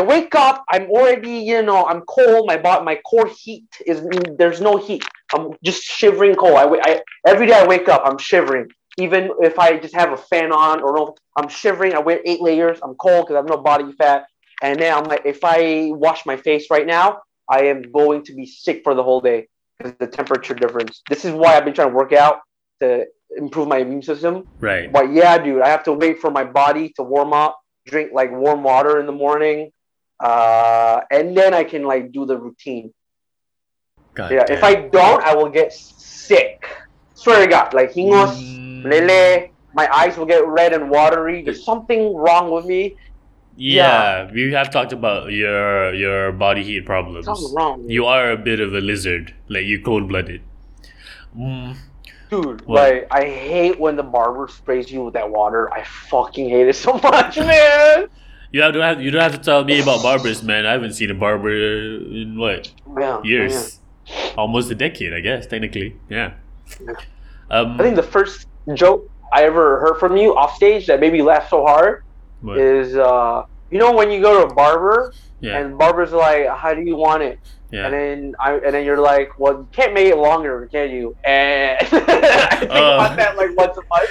wake up, I'm already, I'm cold. My core heat is... There's no heat. I'm just shivering cold. Every day I wake up, I'm shivering. Even if I just have a fan on or no, I'm shivering. I wear 8 layers. I'm cold because I have no body fat. And then I'm like, if I wash my face right now, I am going to be sick for the whole day because of the temperature difference. This is why I've been trying to work out to improve my immune system. Right. But yeah, dude, I have to wait for my body to warm up, drink like warm water in the morning. And then I can like do the routine. If I don't, I will get sick. Swear to God, like hingos, lele, my eyes will get red and watery. There's something wrong with me. Yeah, we have talked about your body heat problems. Something wrong. Man. You are a bit of a lizard, like you're cold-blooded. Dude, like I hate when the barber sprays you with that water. I fucking hate it so much, man. You don't have to tell me about barbers, man. I haven't seen a barber in years. Yeah. Almost a decade, I guess, technically. Yeah. I think the first joke I ever heard from you off stage that made me laugh so hard is when you go to a barber and barber's like, how do you want it? And then you're like, well, you can't make it longer, can you? And I think about that like once a month.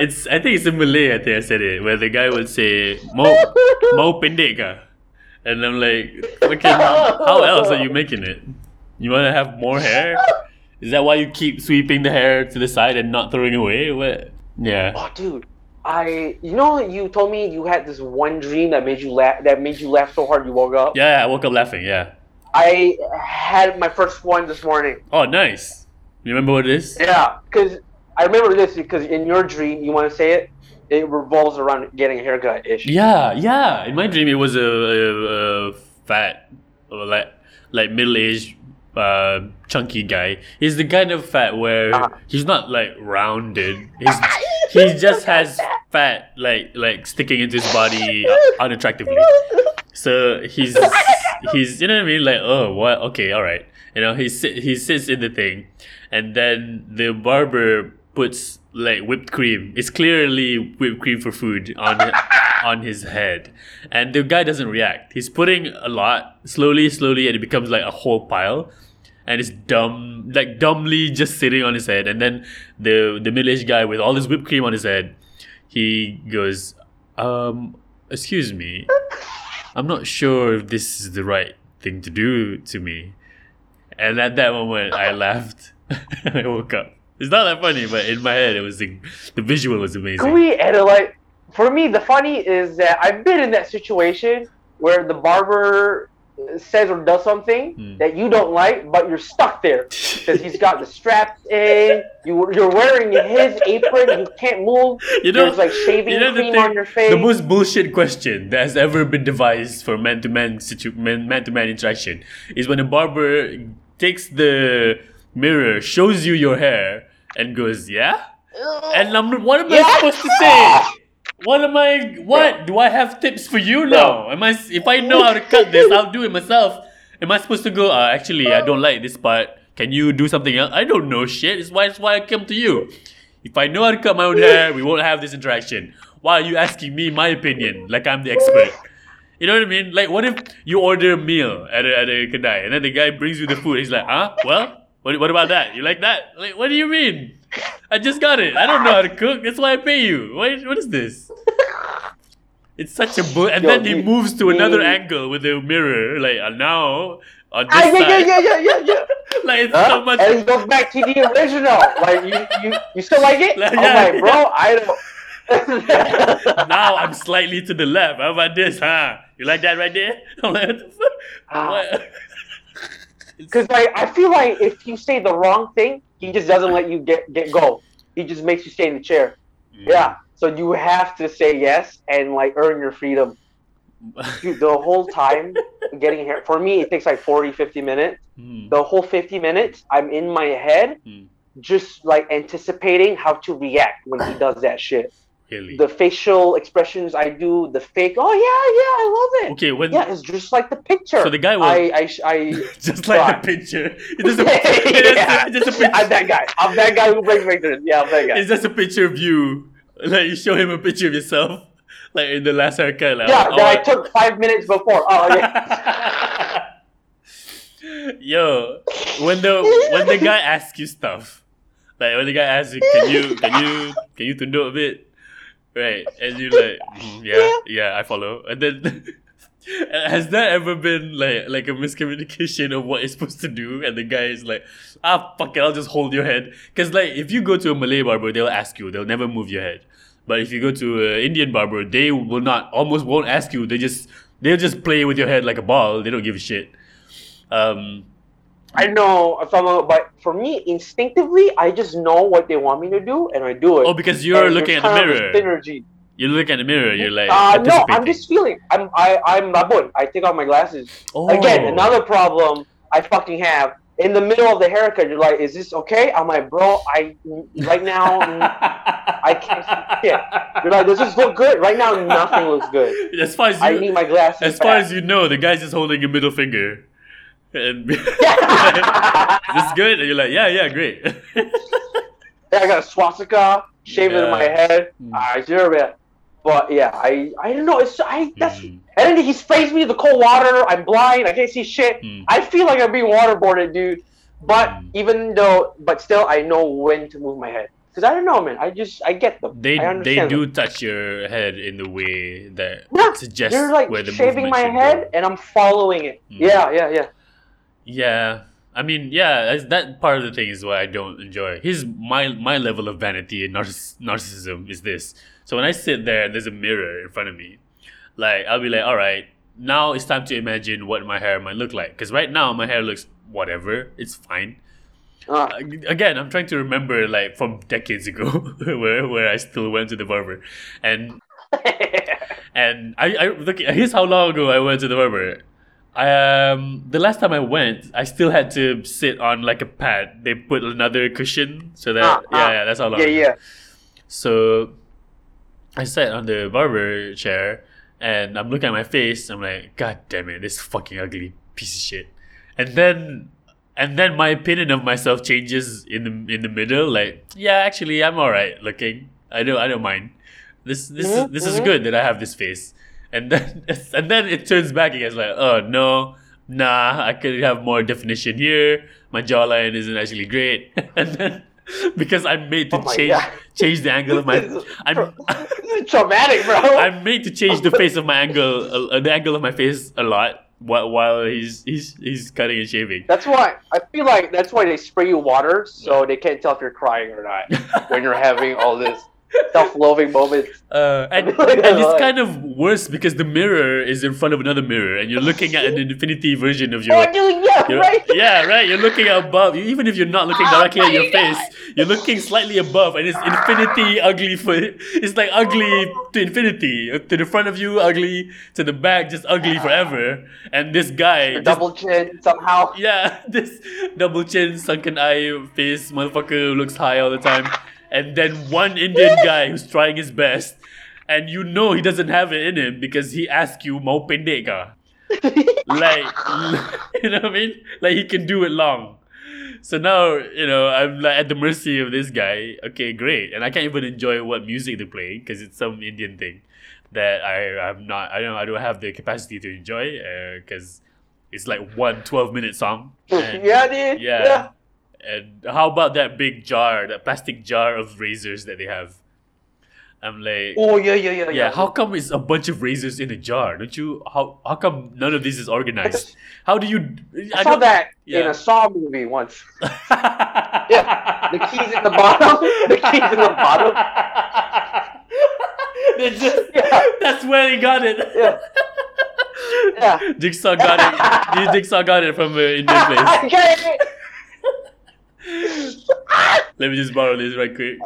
It's so good. I think it's in Malay, I said it, where the guy would say, mau pendek ka? And I'm like, okay, how else are you making it? You want to have more hair? Is that why you keep sweeping the hair to the side and not throwing away? What? Yeah. Oh, dude, you told me you had this one dream that made you laugh. That made you laugh so hard you woke up. Yeah, I woke up laughing. Yeah. I had my first one this morning. Oh, nice. You remember what it is? Yeah, because I remember this because in your dream, you want to say it. It revolves around getting a haircut ish. Yeah. In my dream, it was a fat, like middle-aged, chunky guy. He's the kind of fat where he's not like rounded. He just has fat like sticking into his body unattractively. So he's you know what I mean, like, oh, what, okay, all right, he sits in the thing, and then the barber puts like whipped cream. It's clearly whipped cream for food on his head, and the guy doesn't react. He's putting a lot, slowly, and it becomes like a whole pile, and it's dumbly just sitting on his head. And then the middle-aged guy with all this whipped cream on his head, he goes, excuse me, I'm not sure if this is the right thing to do to me. And at that moment, I laughed and I woke up. It's not that funny, but in my head, it was the visual was amazing. Can we edit, for me, the funny is that I've been in that situation where the barber says or does something that you don't like, but you're stuck there because he's got the straps in. You're wearing his apron. You can't move. There's like shaving cream on your face. The most bullshit question that has ever been devised for man-to-man interaction is when a barber takes the mirror, shows you your hair, and goes, yeah? And what am I supposed to say? Do I have tips for you now? If I know how to cut this, I'll do it myself. Am I supposed to go, actually, I don't like this part. Can you do something else? I don't know shit. It's why I come to you. If I know how to cut my own hair, we won't have this interaction. Why are you asking me my opinion? Like I'm the expert. You know what I mean? Like, what if you order a meal at a kedai, and then the guy brings you the food. He's like, what about that? You like that? Like, what do you mean? I just got it. I don't know how to cook. That's why I pay you. What is this? It's such a boat. And then he moves to another angle with the mirror. Like, now, on this side. Yeah. Like, it's so much. And go back to the original. Like, you still like it? Like, bro, I don't. Now I'm slightly to the left. How about this, huh? You like that right there? I'm like, what the fuck? Because like, I feel like if you say the wrong thing, he just doesn't let you get go. He just makes you stay in the chair. Yeah. So you have to say yes and like earn your freedom. Dude, the whole time getting here, for me, it takes like 40, 50 minutes. The whole 50 minutes, I'm in my head just like anticipating how to react when he does that shit. Really? The facial expressions I do, the fake, I love it. Okay, it's just like the picture. So the guy was... I just like the picture. It's just a picture. I'm that guy. I'm that guy who breaks pictures. Yeah, I'm that guy. It's just a picture of you. Like, you show him a picture of yourself, like, in the last haircut. Like, I took 5 minutes before. Oh, yeah. Yo, when the guy asks you stuff, like, when the guy asks you, can you tunduk a bit? Right, and you're like, yeah, I follow. And then, has there ever been, like a miscommunication of what you're supposed to do? And the guy is like, fuck it, I'll just hold your head. Because, like, if you go to a Malay barber, they'll ask you. They'll never move your head. But if you go to an Indian barber, they won't ask you. They'll just play with your head like a ball. They don't give a shit. I know, but for me, instinctively, I just know what they want me to do, and I do it. Oh, because you're looking at the mirror. Synergy. You look at the mirror, you're like, no, I'm just feeling. I'm babun. I take off my glasses. Oh. Again, another problem I fucking have. In the middle of the haircut, you're like, is this okay? I'm like, bro, right now, I can't see shit. You're like, does this look good? Right now, nothing looks good. As far as I need my glasses. As far as you know, the guy's just holding a middle finger. And is this good? And you're like, yeah, great. I got a swastika shaved in my head. But yeah, I don't know. And then he sprays me with the cold water. I'm blind. I can't see shit. I feel like I'm being waterboarded, dude. But still, I know when to move my head. Because I don't know, man. I get them. They do touch your head in the way that suggests where the movement should go. They're like shaving my head, and I'm following it. Yeah. Yeah, I mean, that part of the thing is what I don't enjoy. Here's my level of vanity and narcissism is this. So when I sit there and there's a mirror in front of me, like, I'll be like, all right, now it's time to imagine what my hair might look like. Because right now my hair looks whatever, it's fine. Again, I'm trying to remember, like, from decades ago where I still went to the barber. And I look, here's how long ago I went to the barber. The last time I went, I still had to sit on like a pad. They put another cushion so that that's how long. Yeah. So I sat on the barber chair and I'm looking at my face. I'm like, God damn it, this fucking ugly piece of shit. And then my opinion of myself changes in the middle. Like, actually, I'm alright looking. I don't mind. This is good that I have this face. And then it turns back again. It's like, oh no, nah, I could have more definition here. My jawline isn't actually great. And then, because I'm made to change the angle of my... This is traumatic, bro. I'm made to change the face of my angle, the angle of my face a lot while he's cutting and shaving. That's why, I feel like that's why they spray you water so they can't tell if you're crying or not when you're having all this self-loving moments. And it's kind of worse because the mirror is in front of another mirror and you're looking at an infinity version of your... Right. You're looking above. Even if you're not looking directly at your face, you're looking slightly above and it's infinity ugly. It's like ugly to infinity. To the front of you, ugly. To the back, just ugly forever. And this guy... double chin somehow. Yeah, this double chin, sunken eye face motherfucker looks high all the time. And then one Indian guy who's trying his best, and you know he doesn't have it in him because he asks you, mau pendek ka? Like, you know what I mean? Like, he can do it long. So now, you know, I'm like at the mercy of this guy. Okay, great. And I can't even enjoy what music they're playing because it's some Indian thing that I don't have the capacity to enjoy because it's like one 12-minute song. And, Yeah. And how about that big jar, that plastic jar of razors that they have? I'm like, oh yeah. How come it's a bunch of razors in a jar? Don't you? How come none of this is organized? How do you? I saw that in a Saw movie once. Yeah, the keys in the bottom. That's where he got it. Yeah. Jigsaw got it. Jigsaw got it from an Indian place. I got it. Let me just borrow this right quick,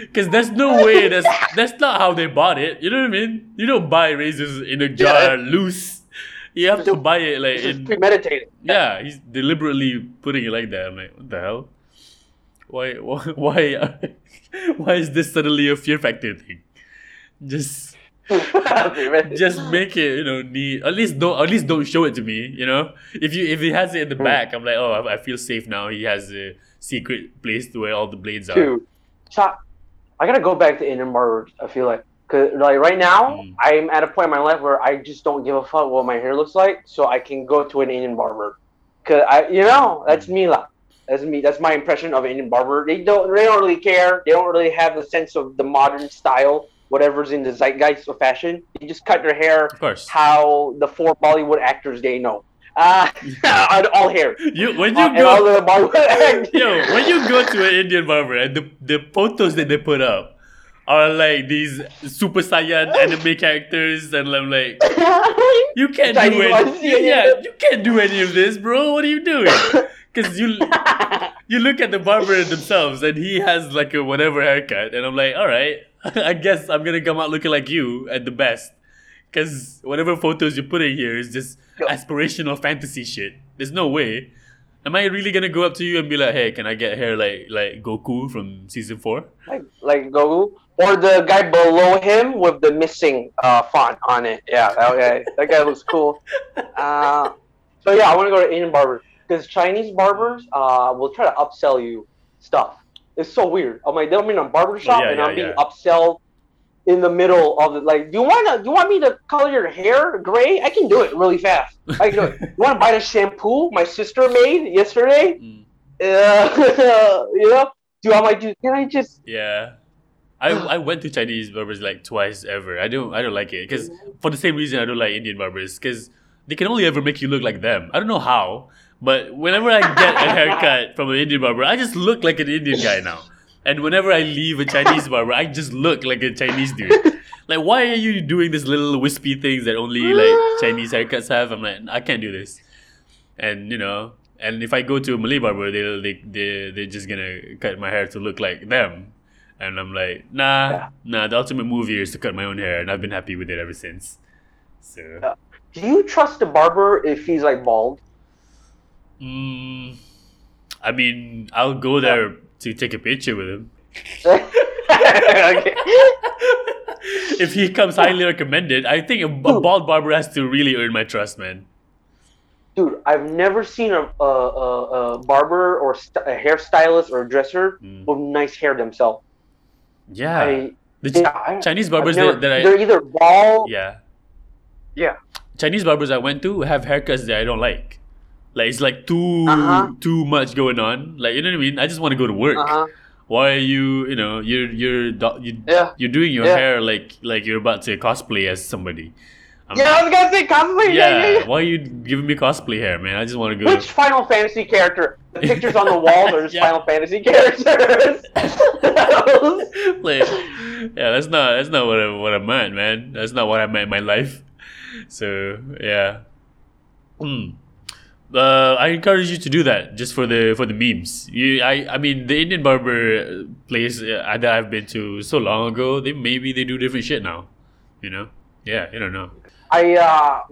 because there's no way that's not how they bought it. You know what I mean? You don't buy razors in a jar loose. You have to buy it like it's premeditated. Yeah, he's deliberately putting it like that. I'm like, what the hell? Why is this suddenly a fear factor thing? Just make it, you know, neat. At least don't show it to me, you know. If he has it in the back, I'm like, oh, I feel safe now. He has a secret place to where all the blades are. Dude, I gotta go back to Indian barbers. I feel like, cause like right now, I'm at a point in my life where I just don't give a fuck what my hair looks like, so I can go to an Indian barber. Cause that's me lah. That's me. That's my impression of an Indian barber. They don't really care. They don't really have the sense of the modern style. Whatever's in the zeitgeist of fashion, you just cut your hair how the 4 Bollywood actors they know. All hair. When you go to an Indian barber, and the photos that they put up are like these Super Saiyan anime characters, and I'm like, you can't do it. You can't do any of this, bro. What are you doing? Because you look at the barber themselves, and he has like a whatever haircut, and I'm like, all right. I guess I'm going to come out looking like you at the best. Because whatever photos you put in here is just aspirational fantasy shit. There's no way. Am I really going to go up to you and be like, hey, can I get hair like Goku from season 4? Like Goku? Or the guy below him with the missing font on it. Yeah, okay. That guy looks cool. So yeah, I want to go to Indian barbers. Because Chinese barbers will try to upsell you stuff. It's so weird. I'm like, I'm in a barbershop being upsell in the middle of it. Like, do you want me to color your hair gray? I can do it really fast. I can do it. You want to buy the shampoo my sister made yesterday? You know? I went to Chinese barbers like twice ever. I don't like it because for the same reason I don't like Indian barbers, because they can only ever make you look like them. I don't know how. But whenever I get a haircut from an Indian barber, I just look like an Indian guy now. And whenever I leave a Chinese barber, I just look like a Chinese dude. Like, why are you doing these little wispy things that only like Chinese haircuts have? I'm like, I can't do this. And you know, and if I go to a Malay barber, they're just gonna cut my hair to look like them. And I'm like, nah. The ultimate move here is to cut my own hair, and I've been happy with it ever since. So, do you trust the barber if he's like bald? I mean, I'll go there to take a picture with him. If he comes highly recommended, I think a bald barber has to really earn my trust, man. Dude, I've never seen a barber or a hairstylist or a dresser with nice hair themselves. Yeah. Chinese barbers they're either bald. Yeah. Chinese barbers I went to have haircuts that I don't like. Like, it's like too much going on. Like, you know what I mean? I just want to go to work. Why are you're doing your hair like you're about to cosplay as somebody. I was going to say cosplay. Yeah. Why are you giving me cosplay hair, man? I just want to go. Which Final Fantasy character? The pictures on the wall are just Final Fantasy characters. Like, that's not what I meant, man. That's not what I meant in my life. So, yeah. I encourage you to do that just for the memes. I mean the Indian barber place that I've been to so long ago, maybe they do different shit now, you know? Yeah, you don't know. If I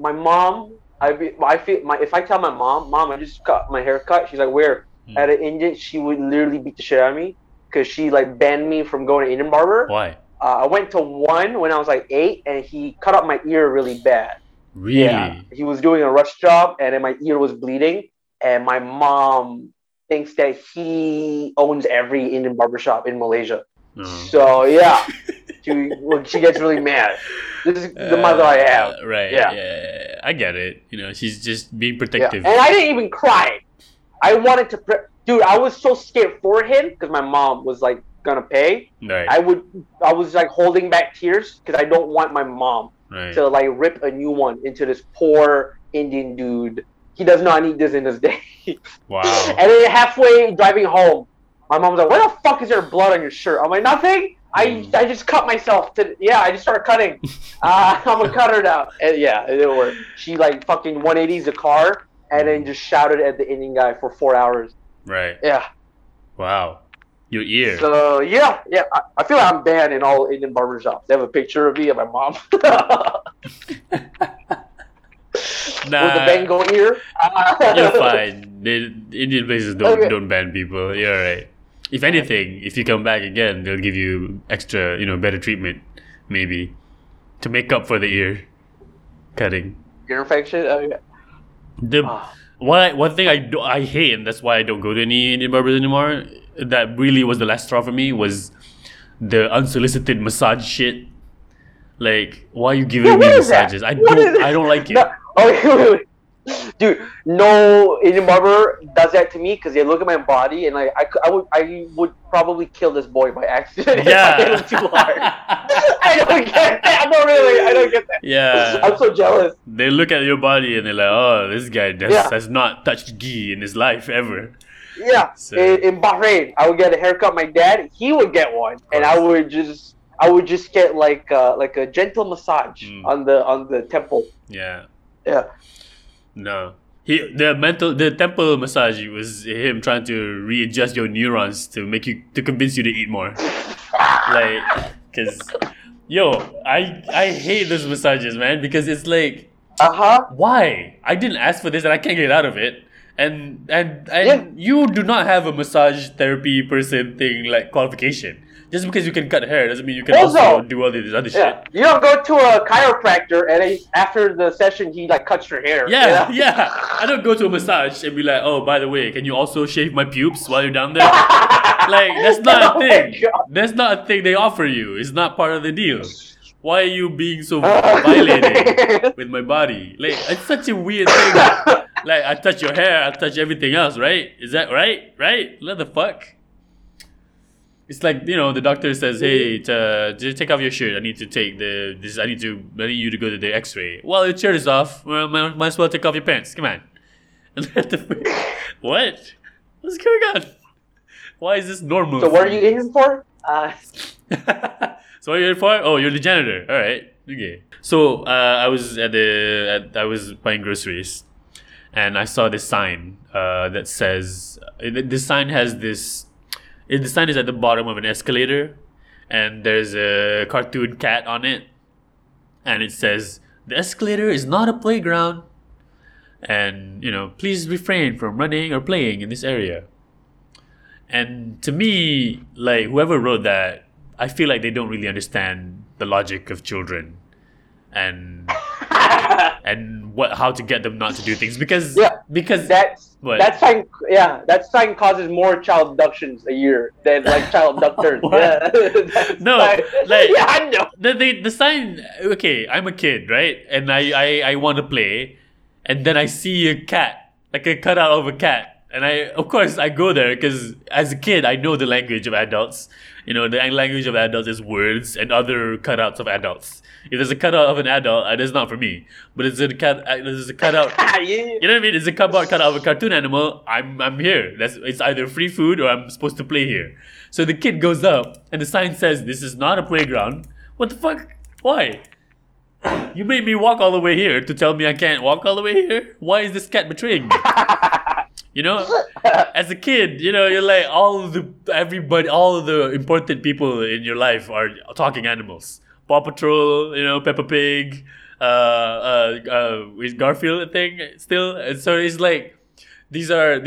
tell my mom, I just got my hair cut. She's like, where? At an Indian, she would literally beat the shit out of me because she like banned me from going to Indian barber. Why? I went to one when I was like 8, and he cut up my ear really bad. Really? Yeah, he was doing a rush job, and then my ear was bleeding, and my mom thinks that he owns every Indian barbershop in Malaysia. So yeah, she gets really mad. This is the mother I have. Right. Yeah, I get it. You know, she's just being protective. Yeah. And I didn't even cry. I wanted to... Dude, I was so scared for him because my mom was like gonna pay. Right. I was like holding back tears because I don't want my mom to like rip a new one into this poor Indian dude. He does not need this in his day. Wow. And then halfway driving home, my mom was like, "What the fuck is there blood on your shirt?" I'm like, "Nothing. I just cut myself. I just started cutting. I'm a cutter now." And yeah, it didn't work. She like fucking 180s the car and then just shouted at the Indian guy for 4 hours. Right. Yeah. Wow. Your ear. So yeah. I feel like I'm banned in all Indian barbershops. They have a picture of me and my mom. With the Bengal ear. You're fine. Indian places don't ban people. You're all right. If anything, if you come back again, they'll give you extra, better treatment, maybe, to make up for the ear cutting. Ear infection? Oh, yeah. One thing I hate, and that's why I don't go to any Indian barbers anymore, that really was the last straw for me, was the unsolicited massage shit. Like, why are you giving me massages? I don't like it. No. Oh, wait. Dude, no Indian barber does that to me because they look at my body and like, I would probably kill this boy by accident. Yeah. If I hit him too hard. I don't get that. I don't get that. Yeah. I'm so jealous. They look at your body and they're like, "Oh, this guy has not touched ghee in his life ever." Yeah. So. In Bahrain, I would get a haircut. My dad, he would get one, and I would just get like a gentle massage on the temple. Yeah. Yeah. No. The temple massage was him trying to readjust your neurons to convince you to eat more. Like, cause I hate those massages, man, because it's like, why? I didn't ask for this and I can't get out of it. And you do not have a massage therapy person thing like qualification. Just because you can cut hair doesn't mean you can also do all this other shit. You don't go to a chiropractor and after the session he like cuts your hair. Yeah, I don't go to a massage and be like, "Oh, by the way, can you also shave my pubes while you're down there?" Like, that's not a thing. That's not a thing they offer you. It's not part of the deal. Why are you being so violating with my body? Like, it's such a weird thing. Like, I touch your hair, I touch everything else, right? Is that right? Right? What the fuck? It's like, the doctor says, "Hey, just take off your shirt. I need to take this. I need you to go to the X-ray." "Well, your shirt is off. Well, might as well take off your pants. Come on." And what? What's going on? Why is this normal? So what are you in for? So what are you in for? Oh, you're the janitor. All right. Okay. So I was buying groceries, and I saw this sign that says the sign is at the bottom of an escalator, and there's a cartoon cat on it, and it says, "The escalator is not a playground, and please refrain from running or playing in this area." And to me, like, whoever wrote that, I feel like they don't really understand the logic of children, and how to get them not to do things because that sign causes more child abductions a year than like child abductors. I know. The sign. Okay, I'm a kid, right? And I want to play, and then I see a cat, like a cutout of a cat, and of course I go there because as a kid I know the language of adults. The language of adults is words and other cutouts of adults. If there's a cutout of an adult, that's not for me. But there's a cutout. You know what I mean? It's a cutout of a cartoon animal. I'm here. It's either free food or I'm supposed to play here. So the kid goes up and the sign says, "This is not a playground." What the fuck? Why? You made me walk all the way here to tell me I can't walk all the way here? Why is this cat betraying me? As a kid, you're like all the important people in your life are talking animals. Paw Patrol, Peppa Pig, is Garfield a thing still? And so it's like these are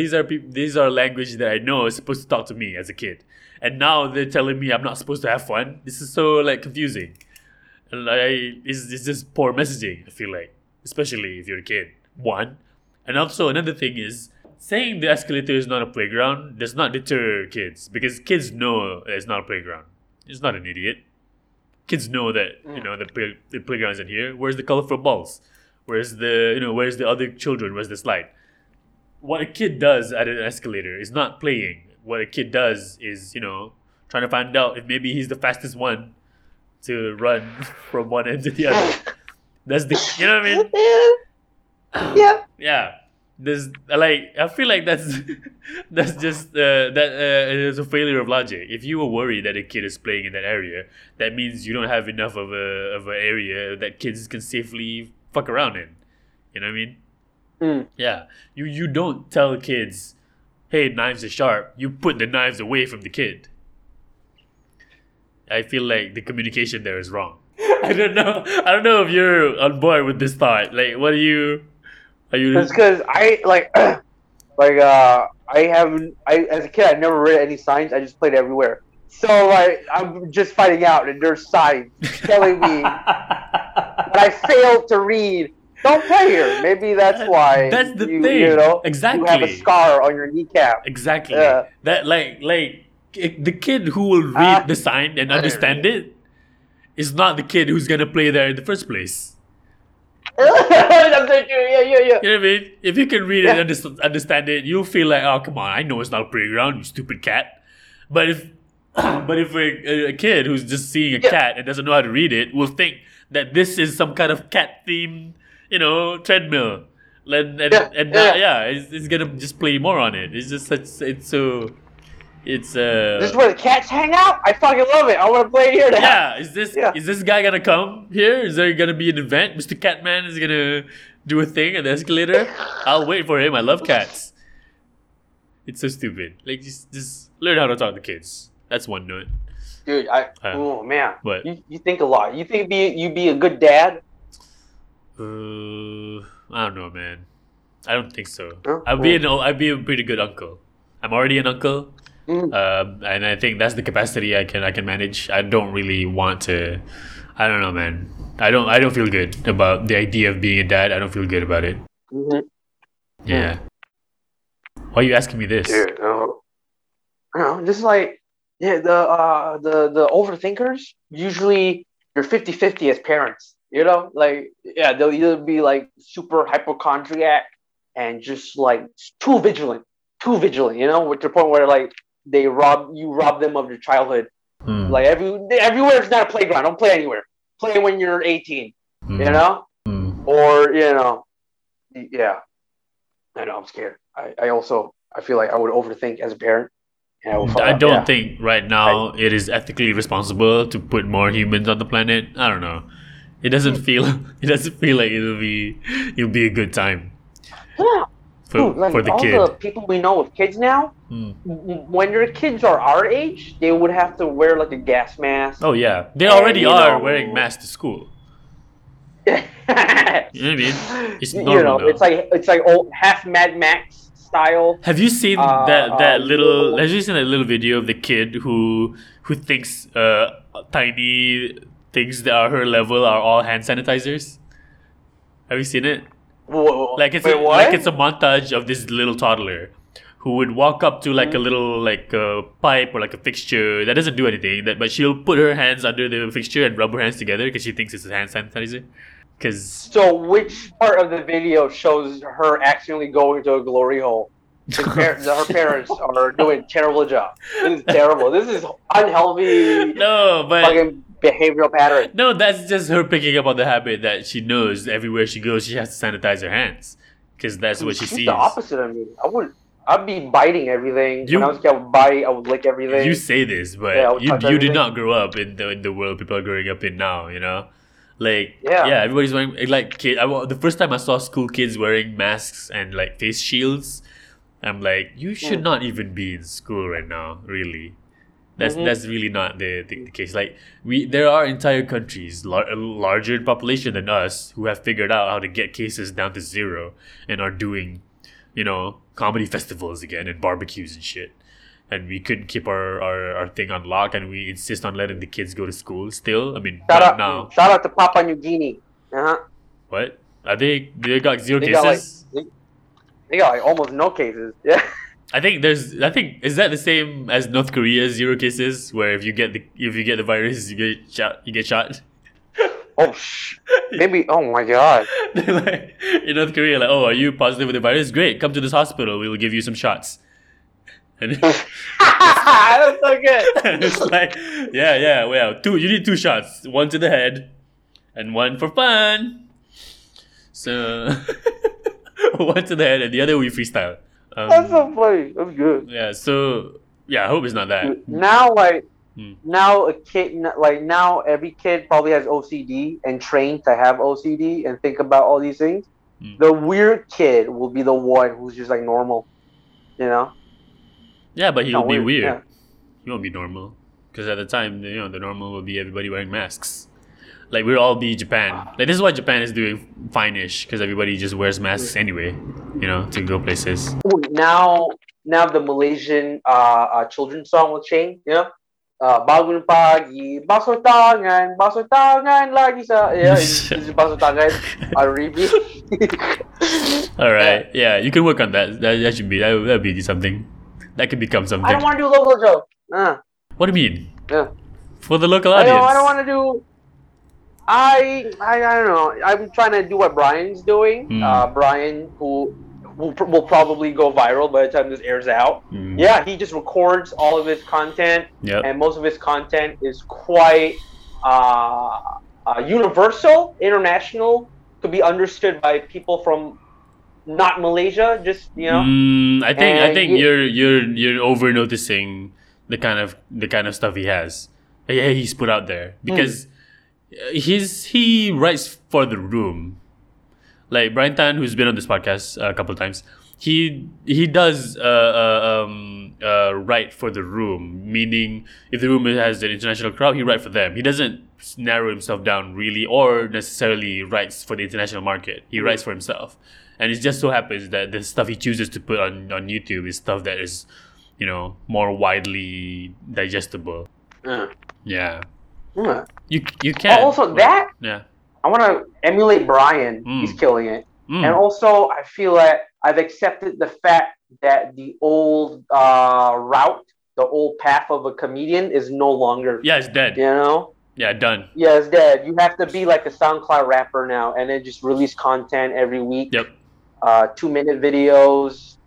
language that I know is supposed to talk to me as a kid, and now they're telling me I'm not supposed to have fun. This is so like confusing, and it's just poor messaging. I feel like, especially if you're a kid. One, and also another thing is saying the escalator is not a playground does not deter kids because kids know it's not a playground. It's not an idiot. Kids know that the playground isn't here. Where's the colorful balls? Where's the where's the other children? Where's the slide? What a kid does at an escalator is not playing. What a kid does is trying to find out if maybe he's the fastest one to run from one end to the other. That's the, you know what I mean? Yeah. Yeah. There's like, I feel like that's just it's a failure of logic. If you were worried that a kid is playing in that area, that means you don't have enough of an area that kids can safely fuck around in. You know what I mean? Mm. Yeah. You don't tell kids, hey, knives are sharp. You put the knives away from the kid. I feel like the communication there is wrong. I don't know if you're on board with this thought. Like, what are you? It's because I as a kid I never read any signs. I just played everywhere. So like I'm just finding out, and there's signs telling me that I failed to read. Don't play here. Maybe that's why. That's the thing. You know, exactly. You have a scar on your kneecap. Exactly. Yeah. That like the kid who will read the sign and understand it is not the kid who's gonna play there in the first place. Yeah. You know what I mean? If you can read it and understand it, you'll feel like, oh, come on, I know it's not a playground, you stupid cat. But if a kid who's just seeing a cat and doesn't know how to read it will think that this is some kind of cat-themed, you know, treadmill, it's gonna just play more on it. It's just this is where the cats hang out. I fucking love it. I want to play here. Is this guy gonna come here? Is there gonna be an event? Mr. Catman is gonna do a thing at the escalator. I'll wait for him. I love cats. It's so stupid. Like just learn how to talk to kids. That's one note. Dude, What? You think a lot. You think you'd be a good dad? I don't know, man. I don't think so. Huh? I'd be a pretty good uncle. I'm already an uncle. Mm. And I think that's the capacity I can manage. I don't really want to. I don't know, man. I don't feel good about the idea of being a dad. I don't feel good about it. Mm-hmm. Yeah. Why are you asking me this? Dude, I don't know. Just like the overthinkers. Usually, you're 50-50 as parents. You know, they'll either be like super hypochondriac and just like too vigilant. You know, to the point where like. They rob them of your childhood. Mm. Like everywhere is not a playground. Don't play anywhere. Play when you're 18. Mm. You know? Mm. Or you know, yeah. I know. I'm scared. I also feel like I would overthink as a parent. And I don't think right now it is ethically responsible to put more humans on the planet. I don't know. It doesn't feel like it'll be a good time. Yeah. For the all kid. The people we know with kids now, when your kids are our age, they would have to wear like a gas mask. Oh yeah, they already are wearing masks to school. You know what I mean? It's normal. You know, though. it's like old half Mad Max style. Have you seen that little video of the kid who thinks tiny things that are her level are all hand sanitizers? Have you seen it? Whoa. It's a montage of this little toddler who would walk up to like a little like a pipe or like a fixture that doesn't do anything, but she'll put her hands under the fixture and rub her hands together because she thinks it's a hand sanitizer. So which part of the video shows her accidentally going to a glory hole? Her parents are doing a terrible job. This is terrible. This is unhealthy. No, but fucking behavioral pattern. No, that's just her picking up on the habit that she knows everywhere she goes she has to sanitize her hands because that's what she sees. The opposite of me. I'd be biting everything. When I was a kid, I would lick everything. You say this, but you did not grow up in the world people are growing up in now. You know, like everybody's wearing like kid. The first time I saw school kids wearing masks and like face shields, I'm like, you should not even be in school right now, really. That's really not the case. Like there are entire countries larger in population than us who have figured out how to get cases down to zero and are doing, you know, comedy festivals again and barbecues and shit. And we couldn't keep our thing on lock, and we insist on letting the kids go to school still. I mean, shout out to Papua New Guinea. Uh-huh. What are they? They got zero cases. They got like almost no cases. Yeah. I think is that the same as North Korea's zero cases, where if you get the virus, you get shot. Maybe. Oh my god. Like, in North Korea, like, oh, are you positive with the virus? Great, come to this hospital. We will give you some shots. And that's so good. And it's like, yeah, well, you need two shots. One to the head and one for fun. So, one to the head and the other we freestyle. That's so funny. That's good. Yeah, so, yeah, I hope it's not that. Now, like, now a kid, like, now every kid probably has OCD and trained to have OCD and think about all these things. The weird kid will be the one who's just, like, normal, you know? Yeah, but he'll be weird. Yeah. He won't be normal. Because at the time, you know, the normal will be everybody wearing masks. Like, we'll all be Japan. Like, this is why Japan is doing fine-ish. Because everybody just wears masks anyway, you know, to go places. Now the Malaysian children's song will change, you know? Bangun pagi, basuh tangan lagi sa... Yeah, it's basuh tangan. Aribi. Alright, yeah, you can work on that. That should be, that'll be something. That could become something. I don't want to do local jokes. What do you mean? Yeah. For the local audience. I don't know. I'm trying to do what Brian's doing. Brian, who will probably go viral by the time this airs out. Yeah, he just records all of his content. Yep. And most of his content is quite universal, international, to be understood by people from... Not Malaysia, just, you know. I think you're over noticing the kind of stuff he has. Yeah, he's put out there because he writes for The Room, like Brian Tan, who's been on this podcast a couple of times. He does write for The Room, meaning if The Room has an international crowd, he writes for them. He doesn't narrow himself down really, or necessarily writes for the international market. He writes for himself. And it just so happens that the stuff he chooses to put on YouTube is stuff that is, you know, more widely digestible. Yeah. You can. Oh, also, I want to emulate Brian. He's killing it. And also, I feel like I've accepted the fact that the old route, the old path of a comedian is no longer... Yeah, it's dead. You know? Yeah, done. Yeah, it's dead. You have to be like a SoundCloud rapper now and then just release content every week. Yep. 2-minute videos,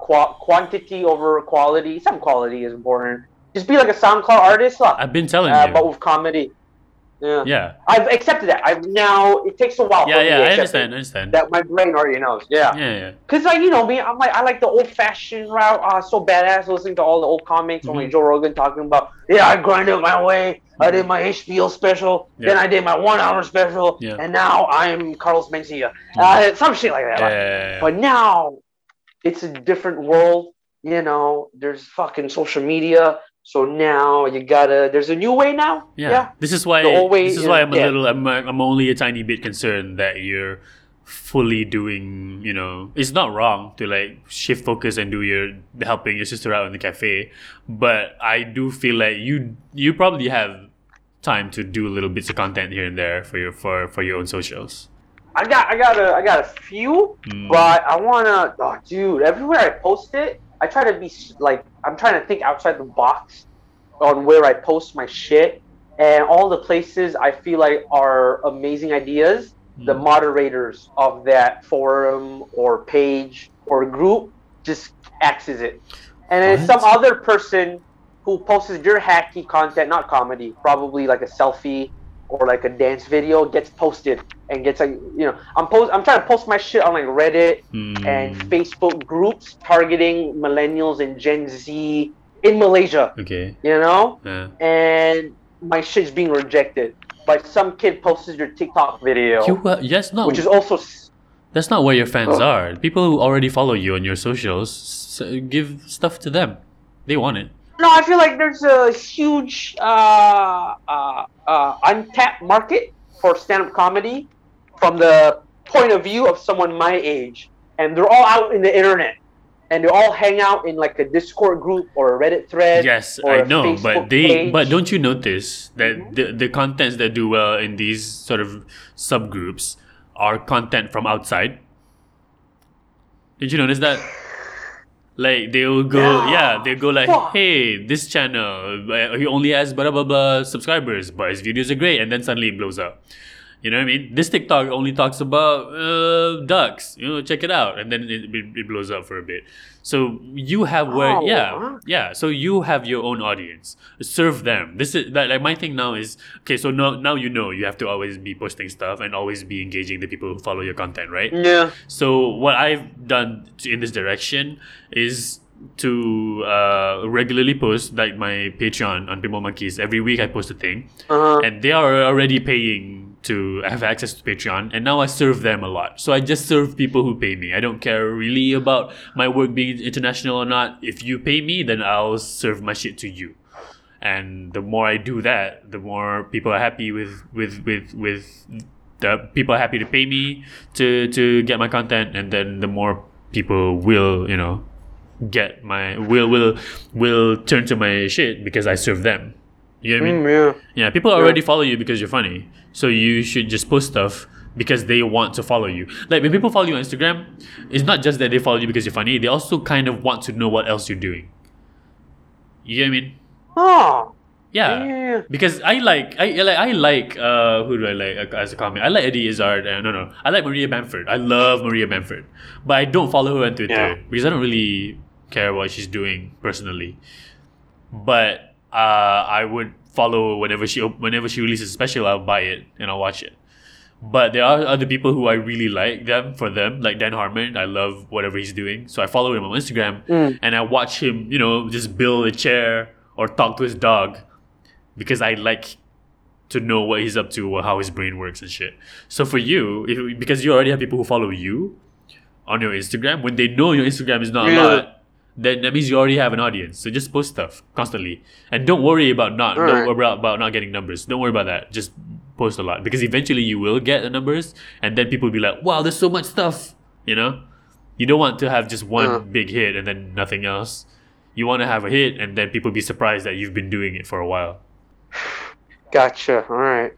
quantity over quality. Some quality is important. Just be like a SoundCloud artist. I've been telling you. But with comedy. Yeah. I've accepted that. It takes a while. Yeah, I understand. That my brain already knows. Yeah. Because, like, you know me, I'm like, I like the old-fashioned route. So badass listening to all the old comics. Only Joe Rogan talking about, I grinded my way. I did my HBO special, then I did my 1-hour special, and now I'm Carlos Mencia. Some shit like that. But now, it's a different world, you know, there's fucking social media, so now there's a new way now. Yeah. This is why I'm only a tiny bit concerned that you're fully doing, you know, it's not wrong to like shift focus and do helping your sister out in the cafe, but I do feel like you probably have time to do little bits of content here and there for your own socials. I got a few, but I wanna, everywhere I post it, I try to be like, I'm trying to think outside the box on where I post my shit, and all the places I feel like are amazing ideas. The moderators of that forum or page or group just axes it. And then some other person who posts your hacky content, not comedy, probably like a selfie or like a dance video, gets posted and gets, like, you know, I'm trying to post my shit on like Reddit and Facebook groups targeting millennials and Gen Z in Malaysia. Okay. You know? Yeah. And my shit's being rejected. But some kid posts your TikTok video, which is also... That's not where your fans are. People who already follow you on your socials, give stuff to them. They want it. No, I feel like there's a huge untapped market for stand-up comedy from the point of view of someone my age. And they're all out in the internet. And they all hang out in like a Discord group or a Reddit thread. Yes, I know, but don't you notice that the contents that do well in these sort of subgroups are content from outside? Did you notice that? Like they'll go, they go like, hey, this channel he only has blah blah blah subscribers, but his videos are great, and then suddenly it blows up. You know what I mean? This TikTok only talks about ducks. You know, check it out. And then it blows up for a bit. So you have So you have your own audience. Serve them. This is like my thing now is, okay, so now you know you have to always be posting stuff and always be engaging the people who follow your content, right? Yeah. So what I've done in this direction is to regularly post like my Patreon on Pinball Monkeys. Every week I post a thing. Uh-huh. And they are already paying to have access to Patreon, and now I serve them a lot. So I just serve people who pay me. I don't care really about my work being international or not. If you pay me, then I'll serve my shit to you. And the more I do that, the more people are happy with the people are happy to pay me to get my content, and then the more people will, you know, get my will turn to my shit because I serve them. You know what I mean? Yeah, people already follow you because you're funny. So you should just post stuff because they want to follow you. Like when people follow you on Instagram, it's not just that they follow you because you're funny. They also kind of want to know what else you're doing. You know what I mean? Oh. Yeah. Because I like who do I like as a comic? I like Eddie Izzard. I like Maria Bamford. I love Maria Bamford. But I don't follow her on Twitter because I don't really care what she's doing personally. But I would follow whenever she releases a special. I'll buy it and I'll watch it. But there are other people who I really like them for them, like Dan Harmon. I love whatever he's doing, so I follow him on Instagram and I watch him, you know, just build a chair or talk to his dog because I like to know what he's up to or how his brain works and shit. So for you, because you already have people who follow you on your Instagram, when they know your Instagram is not a lot, then that means you already have an audience. So just post stuff constantly, and don't worry about not getting numbers. Don't worry about that. Just post a lot, because eventually you will get the numbers, and then people will be like, "Wow, there's so much stuff." You know, you don't want to have just one big hit and then nothing else. You want to have a hit, and then people be surprised that you've been doing it for a while. Gotcha. All right.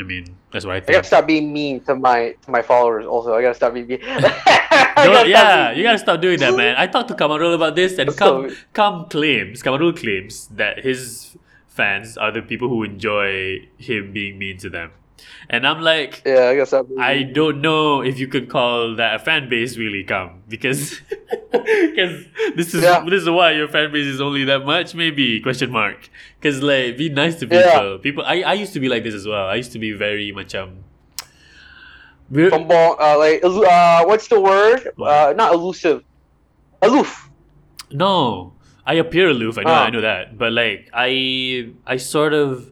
I mean, that's what I think. I gotta stop being mean to my followers. Also, I gotta stop being mean. You gotta stop doing that, man. I talked to Kamarul about this, and Kamarul claims that his fans are the people who enjoy him being mean to them, and I'm like, yeah, I gotta stop being mean. Don't know if you could call that a fan base, really, Kam, because this is why your fan base is only that much, maybe ? Because like, be nice to people. Yeah. People, I used to be like this as well. I used to be very much what's the word? Not elusive, aloof. No, I appear aloof. I know that, but like I sort of,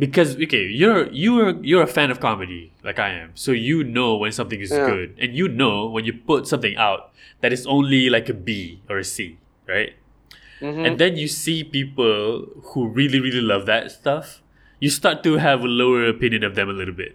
because you're a fan of comedy, like I am. So you know when something is good, and you know when you put something out that is only like a B or a C, right? Mm-hmm. And then you see people who really, really love that stuff. You start to have a lower opinion of them a little bit.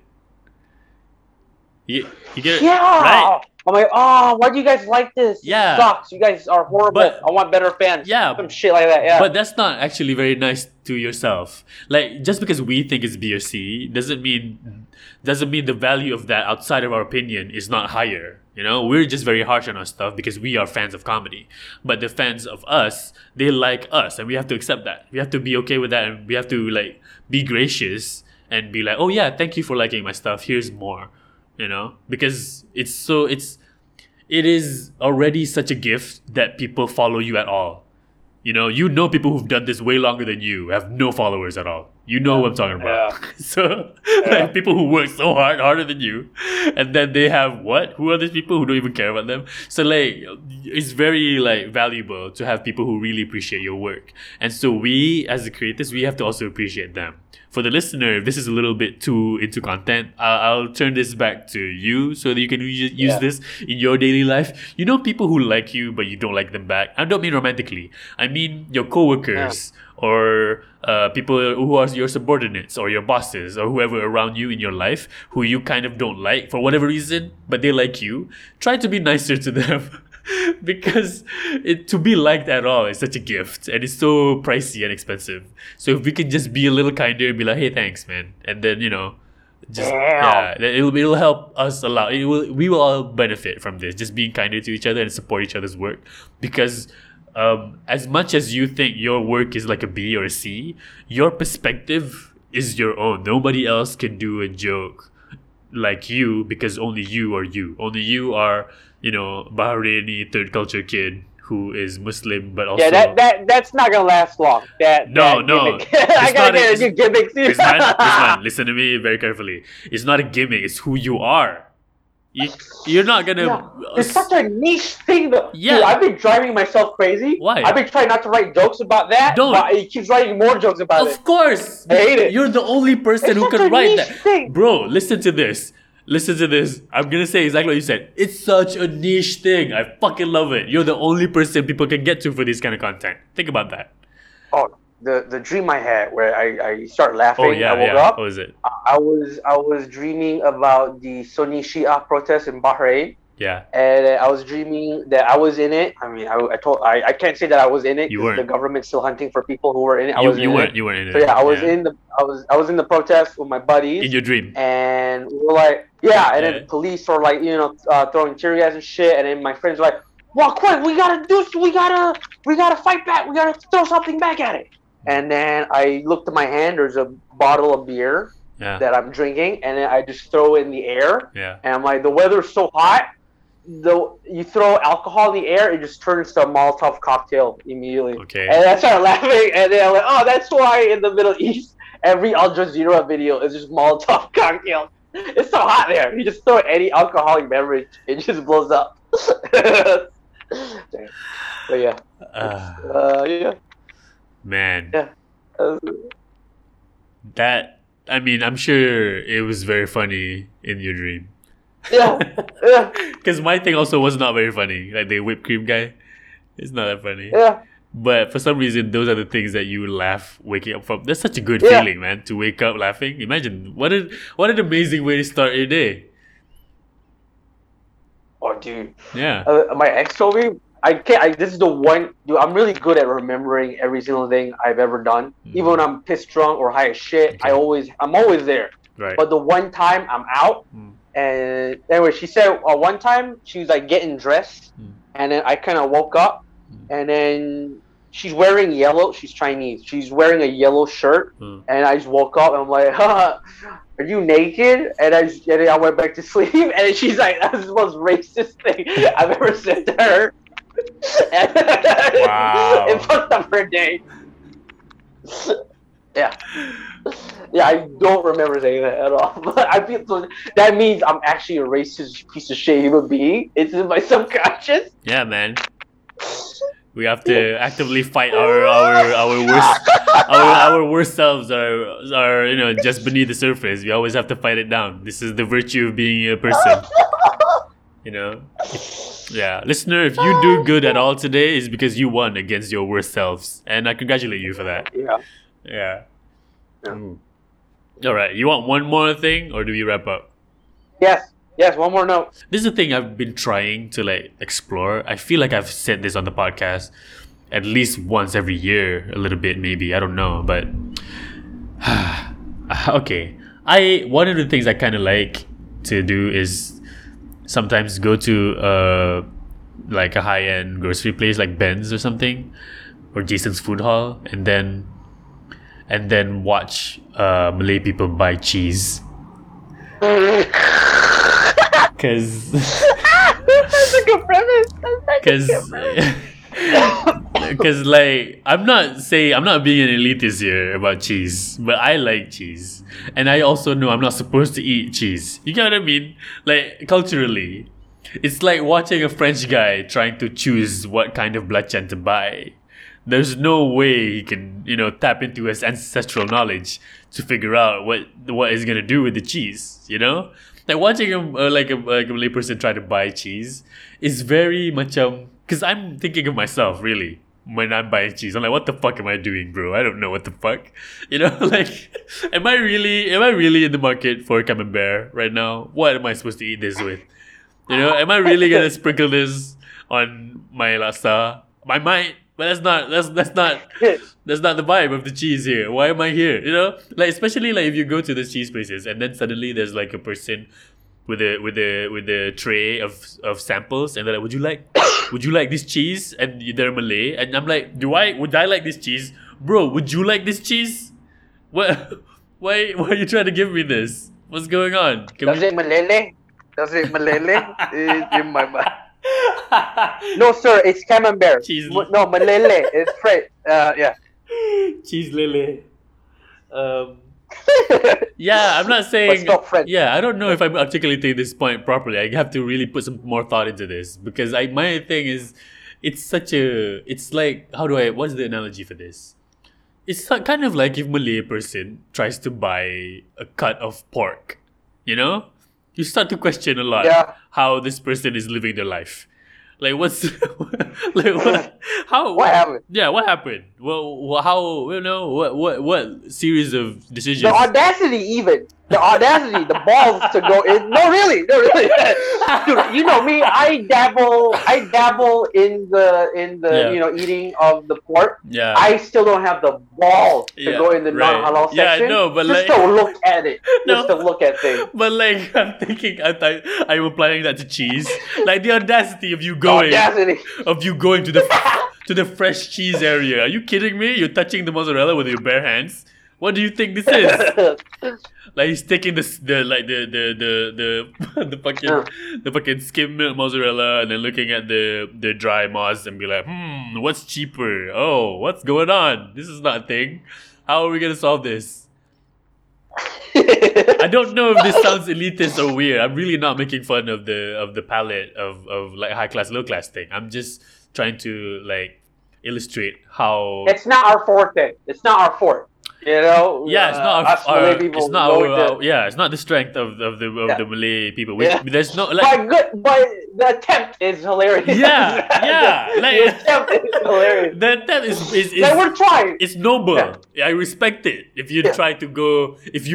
You get it? Yeah. Right? I'm like, why do you guys like this? Yeah. It sucks. You guys are horrible. But I want better fans. Yeah. Some shit like that. Yeah. But that's not actually very nice to yourself. Like, just because we think it's B or C doesn't mean the value of that outside of our opinion is not higher. You know, we're just very harsh on our stuff because we are fans of comedy. But the fans of us, they like us, and we have to accept that. We have to be okay with that, and we have to like be gracious and be like, oh yeah, thank you for liking my stuff. Here's more. You know, because it is already such a gift that people follow you at all. You know people who've done this way longer than you have no followers at all. You know what I'm talking about. Yeah. So like, people who work so hard, harder than you, and then they have what? Who are these people who don't even care about them? So like, it's very like valuable to have people who really appreciate your work. And so we, as the creators, we have to also appreciate them. For the listener, if this is a little bit too into content, I'll turn this back to you so that you can use this in your daily life. You know, people who like you but you don't like them back. I don't mean romantically. I mean your coworkers or people who are your subordinates or your bosses or whoever around you in your life who you kind of don't like for whatever reason, but they like you. Try to be nicer to them. Because to be liked at all is such a gift, and it's so pricey and expensive. So if we can just be a little kinder and be like, hey, thanks, man, and then, you know, just it'll help us a lot. We will all benefit from this, just being kinder to each other and support each other's work. Because as much as you think your work is like a B or a C, your perspective is your own. Nobody else can do a joke like you, because only you are you. Only you are, you know, Bahraini third culture kid who is Muslim, but also... Yeah, that's not going to last long. No. I got to get a new gimmick. Rizman, listen to me very carefully. It's not a gimmick. It's who you are. You're not going to... Yeah. It's such a niche thing, though. Yeah. Dude, I've been driving myself crazy. Why? I've been trying not to write jokes about that. Don't. But he keeps writing more jokes about it. Of course. I hate it. You're the only person who can write that. Thing. Bro, listen to this. I'm going to say exactly what you said. It's such a niche thing. I fucking love it. You're the only person people can get to for this kind of content. Think about that. Oh, the dream I had where I start laughing. Oh, yeah, I woke up. What was it? I was dreaming about the Sunni Shia protest in Bahrain. Yeah. And I was dreaming that I was in it. I mean, I can't say that I was in it because the government's still hunting for people who were in it. You weren't in it. So yeah, I was in the protest with my buddies. In your dream. And we were like, then the police were like, you know, throwing tear gas and shit. And then my friends were like, "Well, quick, we gotta fight back. We gotta throw something back at it." And then I looked at my hand. There's a bottle of beer that I'm drinking, and then I just throw it in the air. Yeah. And I'm like, the weather's so hot. You throw alcohol in the air, it just turns to a Molotov cocktail immediately. Okay. And I started laughing, and then I'm like, oh, that's why in the Middle East, every Al Jazeera video is just Molotov cocktail. It's so hot there. You just throw any alcoholic beverage, it just blows up. But yeah. Yeah. Man. Yeah. I mean, I'm sure it was very funny in your dream. Yeah. Because my thing also was not very funny. Like the whipped cream guy, it's not that funny. Yeah. But for some reason, those are the things that you laugh waking up from. That's such a good feeling, man. To wake up laughing. Imagine what an amazing way to start your day. Oh, dude. Yeah. My ex told me this is the one. Dude, I'm really good at remembering every single thing I've ever done. Mm. Even when I'm pissed drunk or high as shit, okay. I'm always there. Right. But the one time I'm out. Mm. And anyway, she said one time she was like getting dressed, and then I kind of woke up, and then she's wearing yellow. She's Chinese. She's wearing a yellow shirt, and I just woke up and I'm like, "Are you naked?" And I went back to sleep. And then she's like, "That's the most racist thing I've ever said to her." And wow! It fucked up her day. Yeah, I don't remember saying that at all. But I feel that means I'm actually a racist piece of shit human being. It's in my subconscious. Yeah, man. We have to actively fight our worst selves. Are you know, just beneath the surface. We always have to fight it down. This is the virtue of being a person. You know. Yeah, listener, if you do good at all today, it's because you won against your worst selves, and I congratulate you for that. Yeah. Ooh. All right. You want one more thing, or do we wrap up? Yes. One more note. This is the thing I've been trying to like explore. I feel like I've said this on the podcast at least once every year, a little bit maybe. I don't know, but okay. One of the things I kind of like to do is sometimes go to like a high-end grocery place like Ben's or something, or Jason's Food Hall, and then watch Malay people buy cheese. Because that's a good premise. Because like I'm not being an elitist here about cheese, but I like cheese, and I also know I'm not supposed to eat cheese. You get what I mean? Like culturally, it's like watching a French guy trying to choose what kind of belacan to buy. There's no way he can, you know, tap into his ancestral knowledge to figure out what he's gonna do with the cheese. You know, like watching a Malay person try to buy cheese is very much because I'm thinking of myself really when I'm buying cheese. I'm like, what the fuck am I doing, bro? I don't know what the fuck. You know, like, am I really in the market for camembert right now? What am I supposed to eat this with? You know, am I really gonna sprinkle this on my laksa? I might. But that's not the vibe of the cheese here. Why am I here? You know, like especially like if you go to the cheese places and then suddenly there's like a person with a tray of samples and they're like, would you like this cheese? And they're Malay and I'm like, would I like this cheese, bro? Would you like this cheese? What? Why are you trying to give me this? What's going on? Does it malele? It's in my mind. No, sir, it's camembert. No, malele. It's French. Yeah. Cheese lele. Yeah, I'm not saying. Yeah, I don't know if I'm articulating this point properly. I have to really put some more thought into this because my thing is, it's such a. It's like what's the analogy for this? It's kind of like if Malay person tries to buy a cut of pork, you know, you start to question a lot how this person is living their life. Like what's like what? How? What happened? Yeah, what happened? Well, how? You know, what series of decisions? The audacity, even the balls to go in. No, really. Dude, you know me. I dabble in the eating of the pork. Yeah. I still don't have the balls to go in the non-halal section. Yeah, no, but just to look at it. No. Just to look at things. But like, I'm thinking, I'm applying that to cheese. Like the audacity of you going to the to the fresh cheese area. Are you kidding me? You're touching the mozzarella with your bare hands. What do you think this is? Like he's taking the fucking skim milk mozzarella and then looking at the dry moss and be like, what's cheaper? Oh, what's going on? This is not a thing. How are we gonna solve this? I don't know if this sounds elitist or weird. I'm really not making fun of the palate of like high class, low class thing. I'm just trying to like illustrate how it's not our forte. It's not our forte. You know, it's not it's not the strength of the Malay people. There's no like, but the attempt is hilarious. Like, the attempt is hilarious. The attempt is like we're trying. It's noble. Yeah. I respect it. If you try to go, if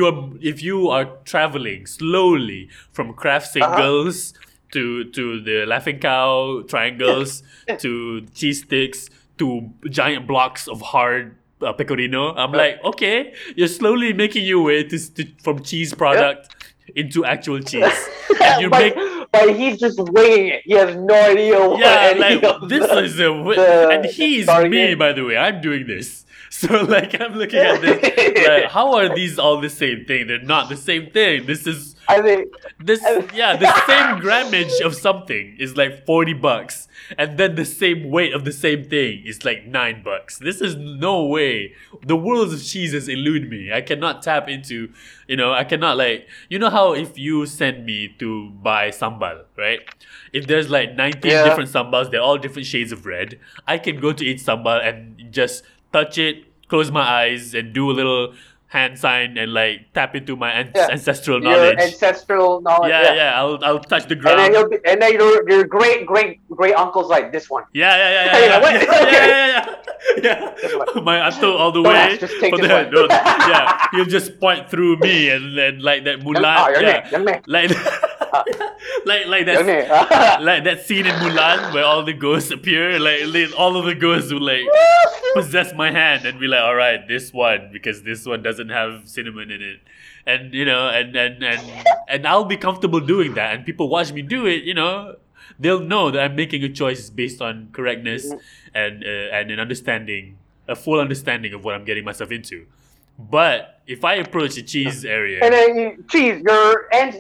you are traveling slowly from craft singles to the Laughing Cow triangles to cheese sticks to giant blocks of hard. Pecorino. I'm like, okay, you're slowly making your way from cheese product into actual cheese. And but he's just winging it. He has no idea what and he's me, by the way. I'm doing this. So like I'm looking at this. Like, how are these all the same thing? They're not the same thing. This is the same grammage of something is like $40, and then the same weight of the same thing is like $9. This is no way. The worlds of cheeses elude me. I cannot tap into, I cannot how if you send me to buy sambal, right? If there's like 19 different sambals, they're all different shades of red. I can go to each sambal and just touch it, close my eyes, and do a little hand sign and like tap into my ancestral knowledge. Your ancestral knowledge. Yeah. I'll touch the ground. And then your great uncle's like this one. Yeah. My uncle all the way. Just take this one. He'll just point through me and then like that Mulan. Oh, like that scene in Mulan where all the ghosts appear. Like all of the ghosts would like possess my hand and be like, all right, this one, because this one doesn't have cinnamon in it, and and I'll be comfortable doing that, and people watch me do it. They'll know that I'm making a choice based on correctness and an understanding, a full understanding of what I'm getting myself into. But if I approach the cheese area, and then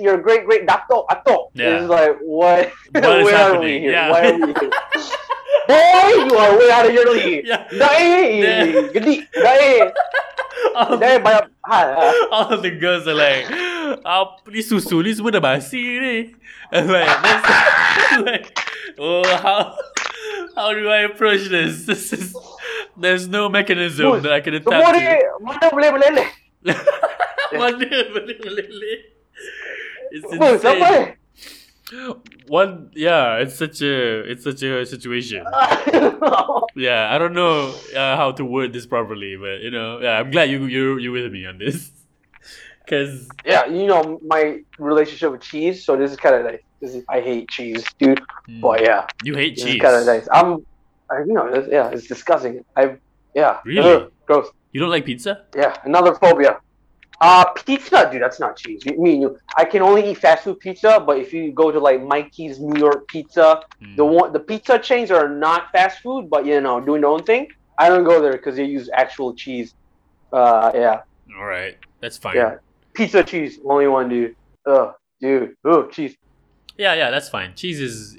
your great Dato is like, what is happening? Why are we here? Boy, you are way out of your league. All of the girls are like, ni susu ni semua dah basi ni. Like, oh, how do I approach this? There's no mechanism that I can attempt to. Mana boleh meleleh? It's insane. It's such a situation. I don't know how to word this properly, but I'm glad you're with me on this, because my relationship with cheese. So this is kind of nice. I hate cheese, dude. But you hate cheese. Kind of nice. It's disgusting. Really gross. You don't like pizza? Yeah, another phobia. Pizza, dude, that's not cheese. I can only eat fast food pizza, but if you go to like Mikey's New York Pizza, the pizza chains are not fast food, but doing their own thing. I don't go there because they use actual cheese. All right, that's fine. Yeah, pizza cheese, only one, dude. Ugh, dude. Ooh, cheese. Yeah, that's fine. Cheese is...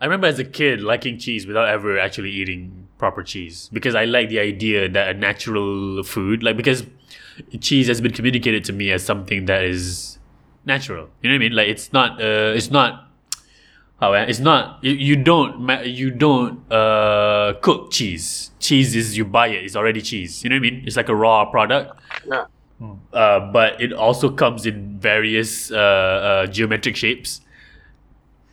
I remember as a kid liking cheese without ever actually eating proper cheese, because I like the idea that a natural food, like, because cheese has been communicated to me as something that is natural. You know what I mean? Like, you don't cook cheese. Cheese is, you buy it, it's already cheese. You know what I mean? It's like a raw product. Yeah. But it also comes in various geometric shapes.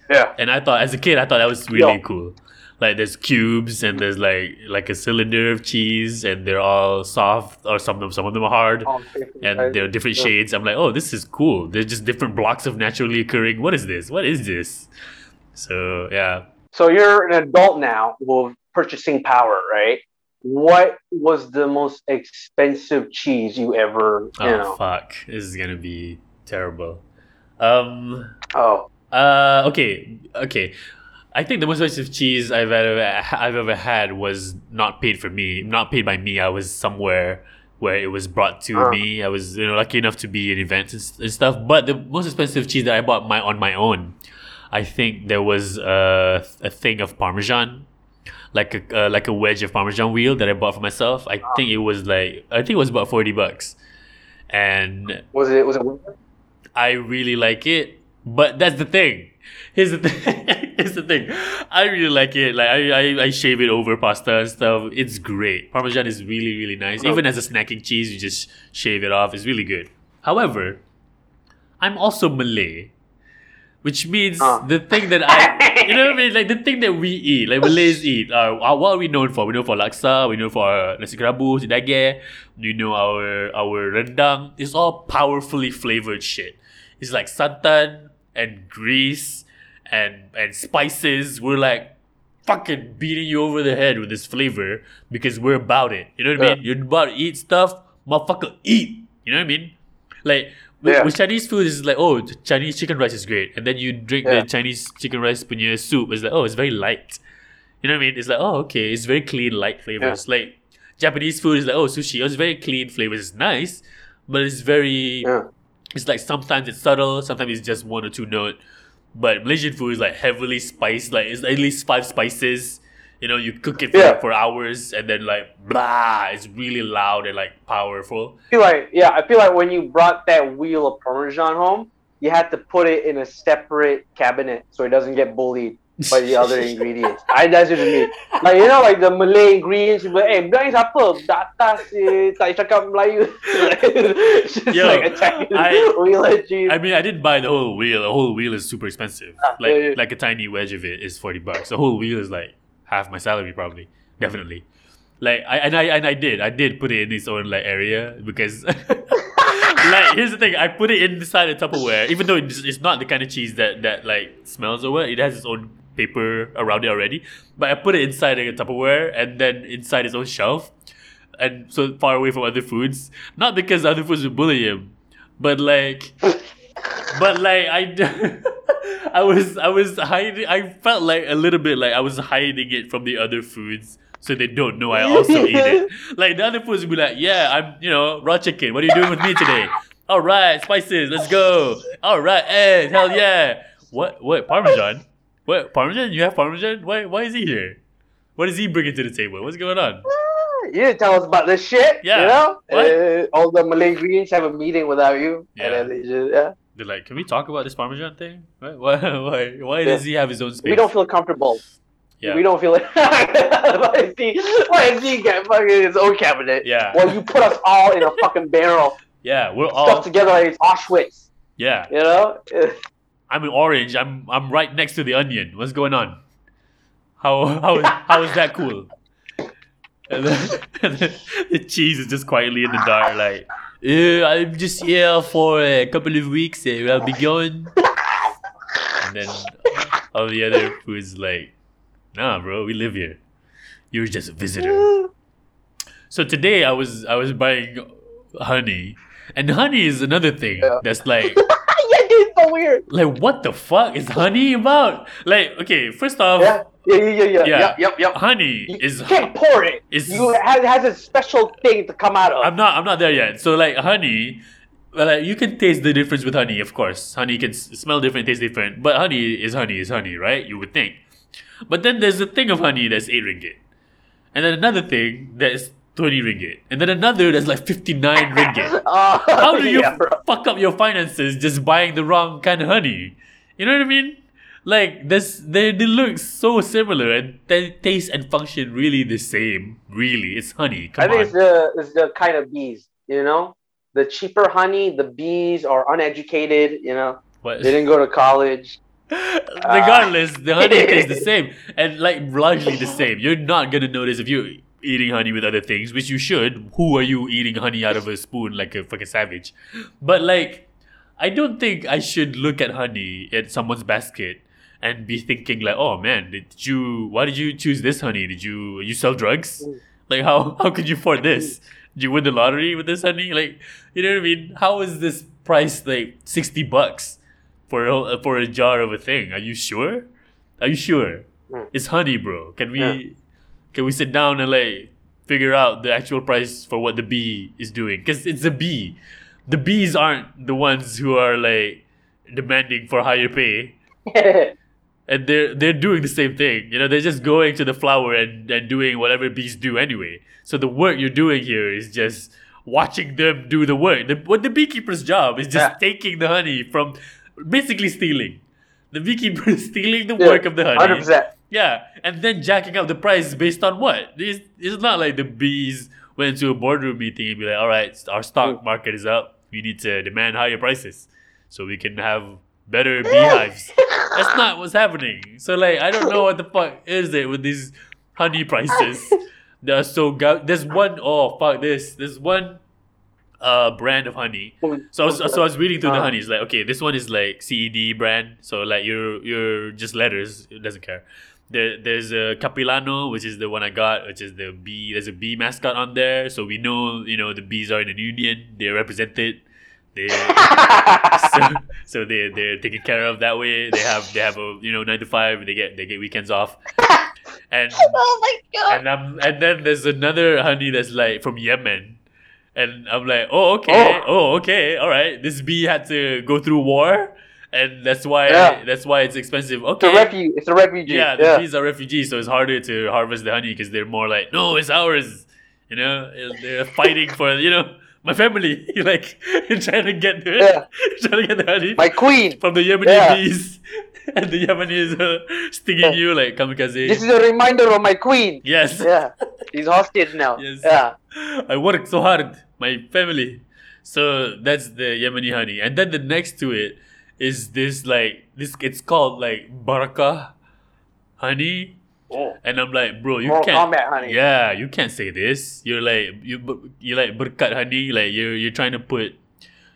Yeah. And I thought, as a kid, that was really cool. Like, there's cubes and there's like a cylinder of cheese, and they're all soft, or some of them are hard, and there are different shades. I'm like, oh, this is cool. They're just different blocks of naturally occurring. What is this? So yeah. So you're an adult now with purchasing power, right? What was the most expensive cheese you ever? Fuck! This is gonna be terrible. Okay. I think the most expensive cheese I've ever had was not paid for me, not paid by me. I was somewhere where it was brought to me. I was lucky enough to be in events and stuff. But the most expensive cheese that I bought on my own, I think there was a thing of Parmesan, like a wedge of Parmesan wheel that I bought for myself. I think it was about $40. And was it worth it? I really like it. But that's the thing. Here's the thing. I really like it. Like I shave it over pasta and stuff. It's great. Parmesan is really, really nice. Even as a snacking cheese, you just shave it off. It's really good. However, I'm also Malay, which means the thing that I, like the thing that we eat, like Malays eat. What are we known for? We're known for laksa. We're known for our nasi kerabu, daging. Our rendang. It's all powerfully flavored shit. It's like santan and grease and spices. We're like fucking beating you over the head with this flavor because we're about it. You know what I mean? You're about to eat stuff, motherfucker, eat. You know what I mean? Like with Chinese food, it's like, oh, Chinese chicken rice is great. And then you drink the Chinese chicken rice punya soup. It's like, oh, it's very light. You know what I mean? It's like, oh, okay. It's very clean, light flavors. Yeah. Like Japanese food is like, oh, sushi. Oh, it's very clean flavors. It's nice, but it's very... Yeah. It's like sometimes it's subtle, sometimes it's just one or two note. But Malaysian food is like heavily spiced, like it's at least 5 spices. You cook it for hours, and then like blah, it's really loud and like powerful. I feel like when you brought that wheel of Parmesan home, you had to put it in a separate cabinet so it doesn't get bullied by the other ingredients. That's what it means. Like, like the Malay ingredients, you're like, Belangis apa? Datas, tak cakap Melayu. Yo, like a Chinese wheel of cheese. I mean, I didn't buy the whole wheel. The whole wheel is super expensive. Like a tiny wedge of it is $40. The whole wheel is like half my salary, probably. Definitely. Like, I did put it in its own like area because... Like, here's the thing, I put it inside a Tupperware, even though it's not the kind of cheese that like smells or what. It has its own paper around it already, but I put it inside a Tupperware and then inside its own shelf, and so far away from other foods. Not because other foods would bully him, but like I was hiding. I felt like a little bit like I was hiding it from the other foods, so they don't know I also eat it. Like the other foods would be like, yeah, I'm, raw chicken. What are you doing with me today? All right, spices, let's go. All right, eggs, hell yeah. What, Parmesan? What, Parmesan? You have Parmesan? Why is he here? What is he bringing to the table? What's going on? You didn't tell us about this shit, all the Malay ingredients have a meeting without you. Yeah. And then they're like, can we talk about this Parmesan thing? Why does he have his own space? We don't feel comfortable. Yeah. We don't feel like why is he get fucking his own cabinet? Yeah. Well, you put us all in a fucking barrel. Yeah, we're all stuck together like it's Auschwitz. Yeah. I'm an orange. I'm right next to the onion. What's going on? How is that cool? And then the cheese is just quietly in the dark, like, I'm just here for a couple of weeks and I'll be gone. And then all the other foods like, nah, bro, we live here. You're just a visitor. So today I was buying honey, and honey is another thing that's like, it's so weird. Like, what the fuck is honey about? Like, okay, first off, yeah. Honey is, you can't pour it. It has a special thing to come out of. I'm not there yet. So like, honey Well, you can taste the difference with honey, of course. Honey can smell different, taste different. But honey is honey, right? You would think. But then there's a thing of honey that's 8 ringgit. And then another thing that's 20 ringgit. And then another that's like 59 ringgit. Oh, how do you fuck up your finances just buying the wrong kind of honey? You know what I mean? Like, they look so similar and they taste and function really the same. Really, it's honey. Come on. It's the kind of bees, you know? The cheaper honey, the bees are uneducated, you know? What? They didn't go to college. Regardless, the honey tastes the same. And like, largely the same. You're not going to notice if you're eating honey with other things, which you should. Who are you eating honey out of a spoon like a fucking savage? But like, I don't think I should look at honey at someone's basket and be thinking like, oh man, why did you choose this honey? Did you sell drugs? Like how could you afford this? Did you win the lottery with this honey? Like, you know what I mean? How is this price like $60 for a jar of a thing? Are you sure? It's honey, bro. Can we sit down and like figure out the actual price for what the bee is doing? Because it's a bee. The bees aren't the ones who are like demanding for higher pay. And they're doing the same thing. You know, they're just going to the flower and doing whatever bees do anyway. So the work you're doing here is just watching them do the work. What the beekeeper's job is just taking the honey from, basically stealing. The beekeeper is stealing the work of the honey. 100%. Yeah, and then jacking up the price based on what? It's not like the bees went to a boardroom meeting and be like, all right, our stock market is up. We need to demand higher prices so we can have better beehives. That's not what's happening. So like, I don't know what the fuck is it with these honey prices. They're so there's one, oh fuck this. There's one brand of honey. So I was reading through the honey. It's like, okay, this one is like CED brand. So like you're just letters. It doesn't care. There's a Capilano, which is the one I got, which is the bee. There's a bee mascot on there. So we know, you know, the bees are in an union. They're represented. So they're taken care of that way. They have a, you know, 9 to 5. They get weekends off. And oh my god! And then there's another honey that's like from Yemen, and I'm like, oh okay, all right. This bee had to go through war, and that's why it's expensive. Okay, it's a refugee. Yeah, the bees are refugees, so it's harder to harvest the honey because they're more like, no, it's ours. You know, they're fighting for, you know, my family, like, trying to get the honey. My queen. From the Yemeni bees. And the Yemenis stinging you like kamikaze. This is a reminder of my queen. Yes. Yeah. He's hostage now. Yes. Yeah. I worked so hard. My family. So that's the Yemeni honey. And then the next to it is this, it's called like Barakah honey. Oh. And I'm like, bro, you can't. Honey. Yeah, you can't say this. You're like, you like berkat honey. Like you're trying to put,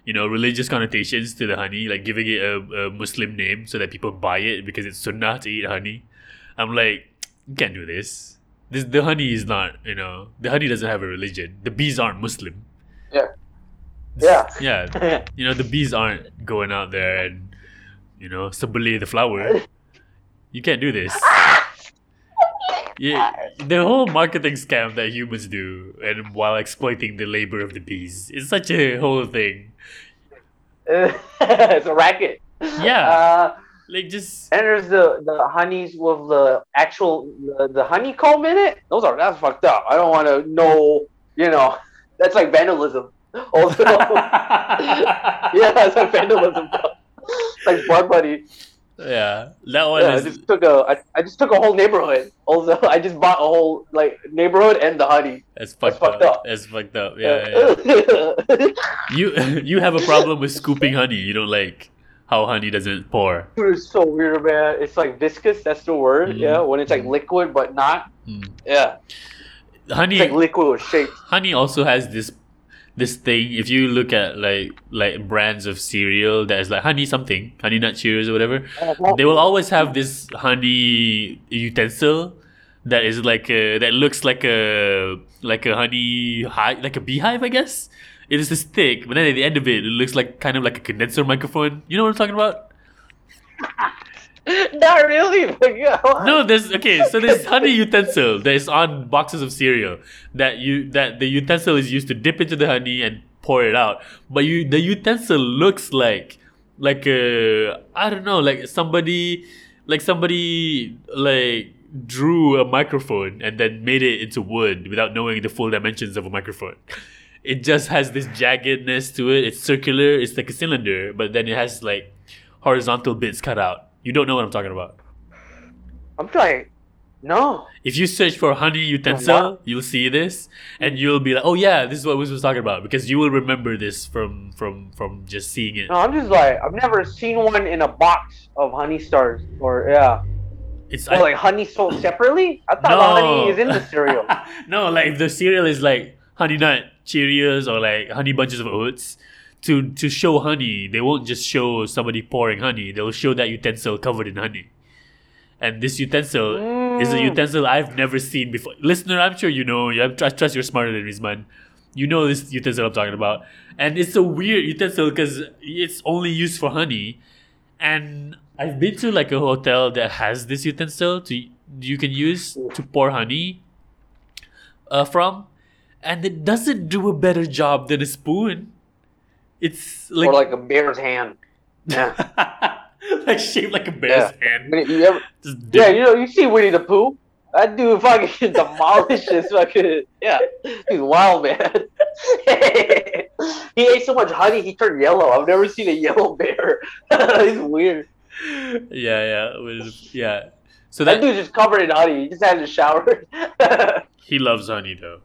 you know, religious connotations to the honey, like giving it a Muslim name so that people buy it because it's sunnah to eat honey. I'm like, you can't do this. The honey is not, you know, the honey doesn't have a religion. The bees aren't Muslim. Yeah. You know, the bees aren't going out there and, you know, sabelay the flower. You can't do this. Yeah, the whole marketing scam that humans do, and while exploiting the labor of the bees, is such a whole thing. It's a racket. Yeah, like just. And there's the honeys with the actual the honeycomb in it. That's fucked up. I don't want to know. You know, that's like vandalism. Also, yeah, that's like vandalism. Like Blood Buddy. Yeah, that one is... I just took a whole neighborhood. Also, I just bought a whole like neighborhood and the honey. That's fucked up. That's fucked up. Yeah. You have a problem with scooping honey. You don't like how honey doesn't pour. It's so weird, man. It's like viscous. That's the word. Mm-hmm. Yeah, when it's like liquid but not. Mm. Yeah, honey. It's like liquid shape. Honey also has this thing, if you look at like brands of cereal that is like honey something, honey nut cheerios or whatever, they will always have this honey utensil that is like that looks like a honey hive, like a beehive, I guess. It is this thick, but then at the end of it, it looks like kind of like a condenser microphone. You know what I'm talking about? Not really, but yeah. No, there's honey utensil that is on boxes of cereal that the utensil is used to dip into the honey and pour it out. But the utensil looks like a, I don't know, like somebody drew a microphone and then made it into wood without knowing the full dimensions of a microphone. It just has this jaggedness to it. It's circular. It's like a cylinder, but then it has like horizontal bits cut out. You don't know what I'm talking about. I'm like, no. If you search for honey utensil, you'll see this, and you'll be like, oh yeah, this is what we was talking about, because you will remember this from just seeing it. No, I'm just like, I've never seen one in a box of honey stars or yeah. It's like honey sold separately. I thought honey is in the cereal. No, like the cereal is like Honey Nut Cheerios or like Honey Bunches of Oats. To show honey, they won't just show somebody pouring honey. They'll show that utensil covered in honey. And this utensil is a utensil I've never seen before. Listener, I'm sure you know. I trust you're smarter than Rizman. You know this utensil I'm talking about. And it's a weird utensil because it's only used for honey. And I've been to like a hotel that has this utensil you can use to pour honey from. And it doesn't do a better job than a spoon. It's like... Or like a bear's hand. Yeah. Like shaped like a bear's hand. You know, you see Winnie the Pooh. That dude fucking demolishes fucking... Yeah. He's wild, man. He ate so much honey, he turned yellow. I've never seen a yellow bear. He's weird. Yeah. So that dude's just covered in honey. He just hasn't showered. He loves honey, though.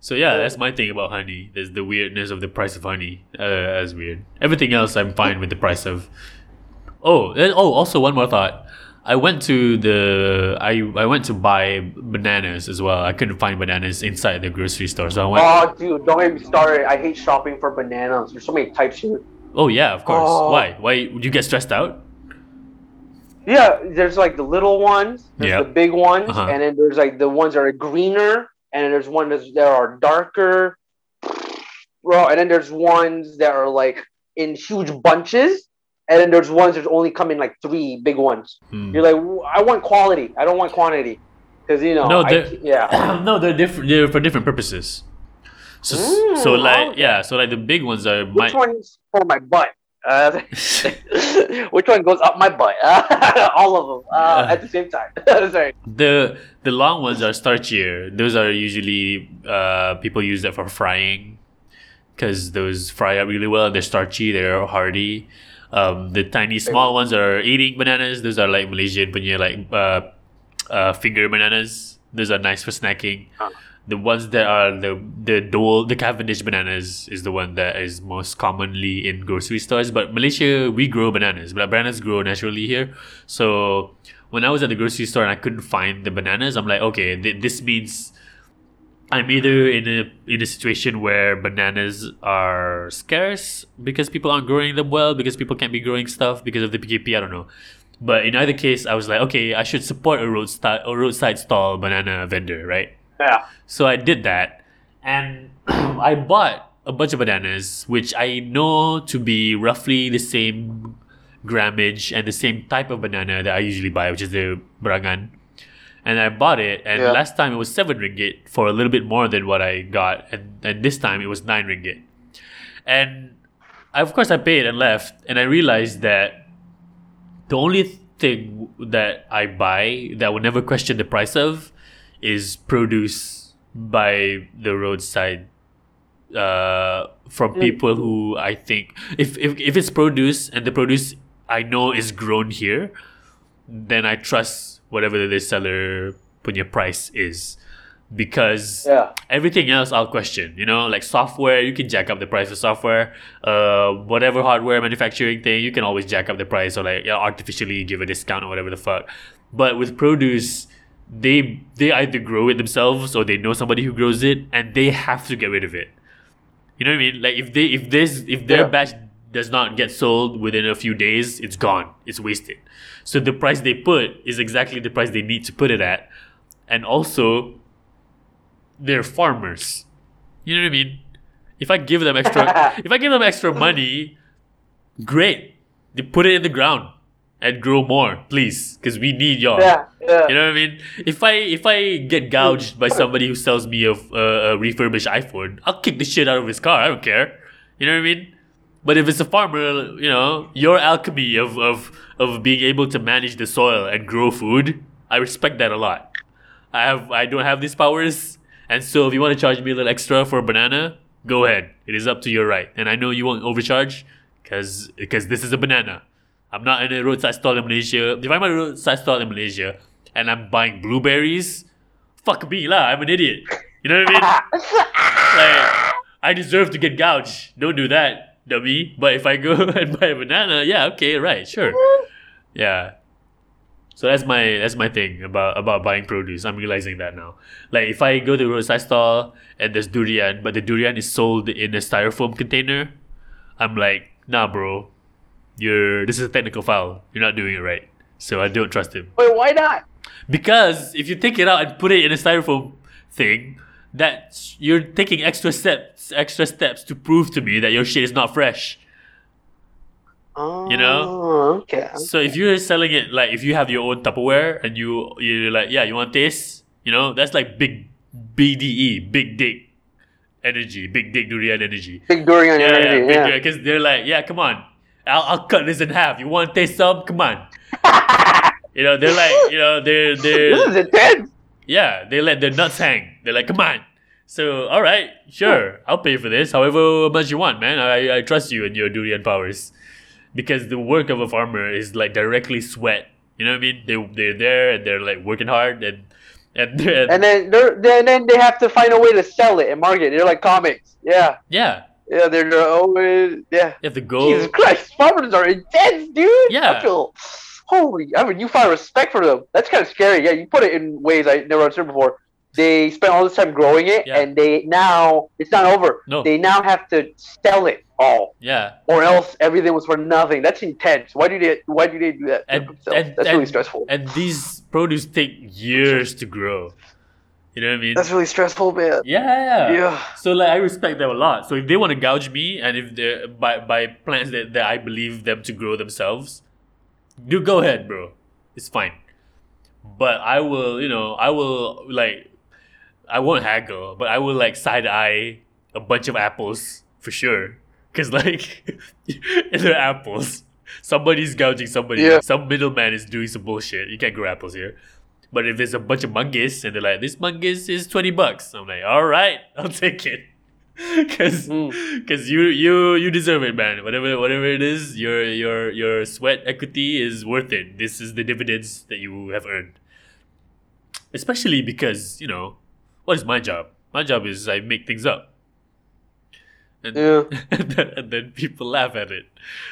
So yeah, that's my thing about honey. There's the weirdness of the price of honey. That's weird. Everything else, I'm fine with the price of. Also one more thought. I went to buy bananas as well. I couldn't find bananas inside the grocery store, so I went. Oh, dude, don't get me started. I hate shopping for bananas. There's so many types here. Oh yeah, of course. Oh. Why would you get stressed out? Yeah, there's like the little ones, there's the big ones, and then there's like the ones that are greener. And there's ones that are darker, bro. And then there's ones that are like in huge bunches. And then there's ones that only come in like three big ones. You're like, I want quality. I don't want quantity, because you know. No, they're different. They're for different purposes. So, so the big ones are. Which one's for my butt? Which one goes up my butt? All of them at the same time. Sorry. The long ones are starchier. Those are usually people use that for frying, because those fry up really well. They're starchy. They're hardy. The tiny small ones are eating bananas. Those are like Malaysian punya like finger bananas. Those are nice for snacking. The ones that are the Cavendish bananas is the one that is most commonly in grocery stores. But Malaysia, we grow bananas. But bananas grow naturally here. So when I was at the grocery store and I couldn't find the bananas, I'm like, okay, this means I'm either in a situation where bananas are scarce because people aren't growing them well, because people can't be growing stuff because of the PKP, I don't know. But in either case, I was like, okay, I should support a roadside stall banana vendor, right? Yeah. So I did that, and I bought a bunch of bananas, which I know to be roughly the same grammage and the same type of banana that I usually buy, which is the berangan. And I bought it, and last time it was 7 ringgit for a little bit more than what I got, and this time it was 9 ringgit. And I paid and left, and I realized that the only thing that I buy that I would never question the price of is produce by the roadside from people who I think if it's produce and the produce I know is grown here, then I trust whatever the seller punya price is, because everything else I'll question. You know, like software, you can jack up the price of software. Whatever hardware manufacturing thing, you can always jack up the price or like artificially give a discount or whatever the fuck. But with produce, they either grow it themselves or they know somebody who grows it, and they have to get rid of it. You know what I mean? Like if their batch does not get sold within a few days, it's gone. It's wasted. So the price they put is exactly the price they need to put it at. And also, they're farmers. You know what I mean? If I give them extra money, great. They put it in the ground. and grow more, please, because we need y'all. Yeah. You know what I mean? If I get gouged by somebody who sells me a refurbished iPhone, I'll kick the shit out of his car. I don't care. You know what I mean? But if it's a farmer, you know, your alchemy of being able to manage the soil and grow food, I respect that a lot. I don't have these powers, and so if you want to charge me a little extra for a banana, go ahead. It is up to your right, and I know you won't overcharge because this is a banana. I'm not in a roadside stall in Malaysia. If I'm at a roadside stall in Malaysia and I'm buying blueberries, fuck me lah, I'm an idiot. You know what I mean? Like, I deserve to get gouged. Don't do that, dummy. But if I go and buy a banana, yeah, okay, right, sure. Yeah. So that's my thing about buying produce. I'm realizing that now. Like, if I go to a roadside stall and there's durian, but the durian is sold in a styrofoam container, I'm like, nah, bro. This is a technical foul. You're not doing it right. So I don't trust him. Wait, why not? Because if you take it out and put it in a styrofoam thing, that you're taking extra steps to prove to me that your shit is not fresh. Oh, you know? Okay. So if you're selling it, like, if you have your own Tupperware and you're like, yeah, you want taste? You know, that's like big BDE, big dick energy, big dick durian energy. Big durian energy, yeah. Because they're like, yeah, come on. I'll cut this in half. You want to taste some? Come on. You know, they're like, you know, they're this is intense. Yeah, they let their nuts hang. They're like, come on. So, all right, sure, I'll pay for this. However much you want, man. I trust you and your durian powers, because the work of a farmer is like directly sweat. You know what I mean? They're there and they're like working hard and then they have to find a way to sell it and market it. They're like comics. Yeah. Yeah. Yeah, they're always, yeah. You have to go. Jesus Christ, farmers are intense, dude. Yeah. You find respect for them. That's kind of scary. Yeah, you put it in ways I never understood before. They spent all this time growing it, and it's not over. No. They now have to sell it all. Yeah. Or else everything was for nothing. That's intense. Why do they do that? That's really stressful. And these produce take years to grow. You know what I mean? That's really stressful, man. Yeah. So, like, I respect them a lot. So if they want to gouge me, and if they're by plants that I believe them to grow themselves, do go ahead, bro. It's fine. But I will like, I won't haggle, but I will like side eye a bunch of apples for sure. Cause like, they're apples. Somebody's gouging somebody. Yeah. Some middleman is doing some bullshit. You can't grow apples here. But if there's a bunch of monkeys and they're like, this monkeys is $20, I'm like, all right, I'll take it, because you deserve it, man. Whatever it is, your sweat equity is worth it. This is the dividends that you have earned. Especially because, you know, what is my job? My job is I make things up, and then people laugh at it.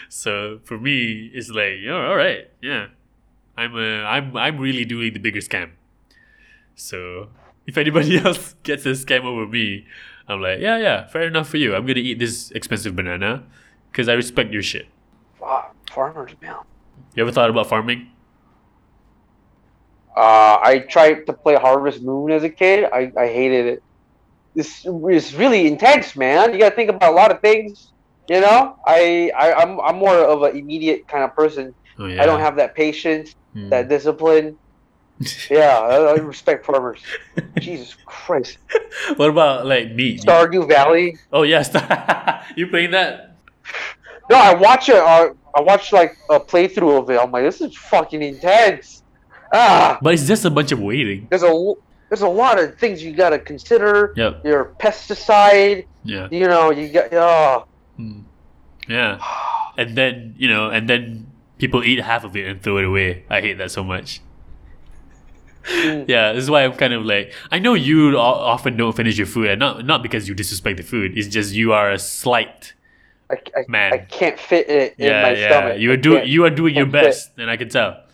So for me, it's like, yeah, all right, yeah. I'm really doing the bigger scam. So if anybody else gets a scam over me, I'm like, yeah, fair enough for you. I'm gonna eat this expensive banana because I respect your shit. Wow, farmers, man. You ever thought about farming? I tried to play Harvest Moon as a kid. I hated it. It's really intense, man. You gotta think about a lot of things. You know, I'm more of an immediate kind of person. Oh, yeah. I don't have that patience, that discipline. Yeah, I respect farmers. Jesus Christ. What about like meat? Stardew Valley. Oh yes, you playing that? No, I watch like a playthrough of it. I'm like, this is fucking intense. But it's just a bunch of waiting. There's a lot of things you gotta consider. Yep. Your pesticide. Yeah. You know, you got. Yeah. And then. People eat half of it and throw it away. I hate that so much. Yeah, this is why I'm kind of like, I know you often don't finish your food, and not because you disrespect the food. It's just you are a slight man. I can't fit it in my stomach. You are doing your best, and I can tell.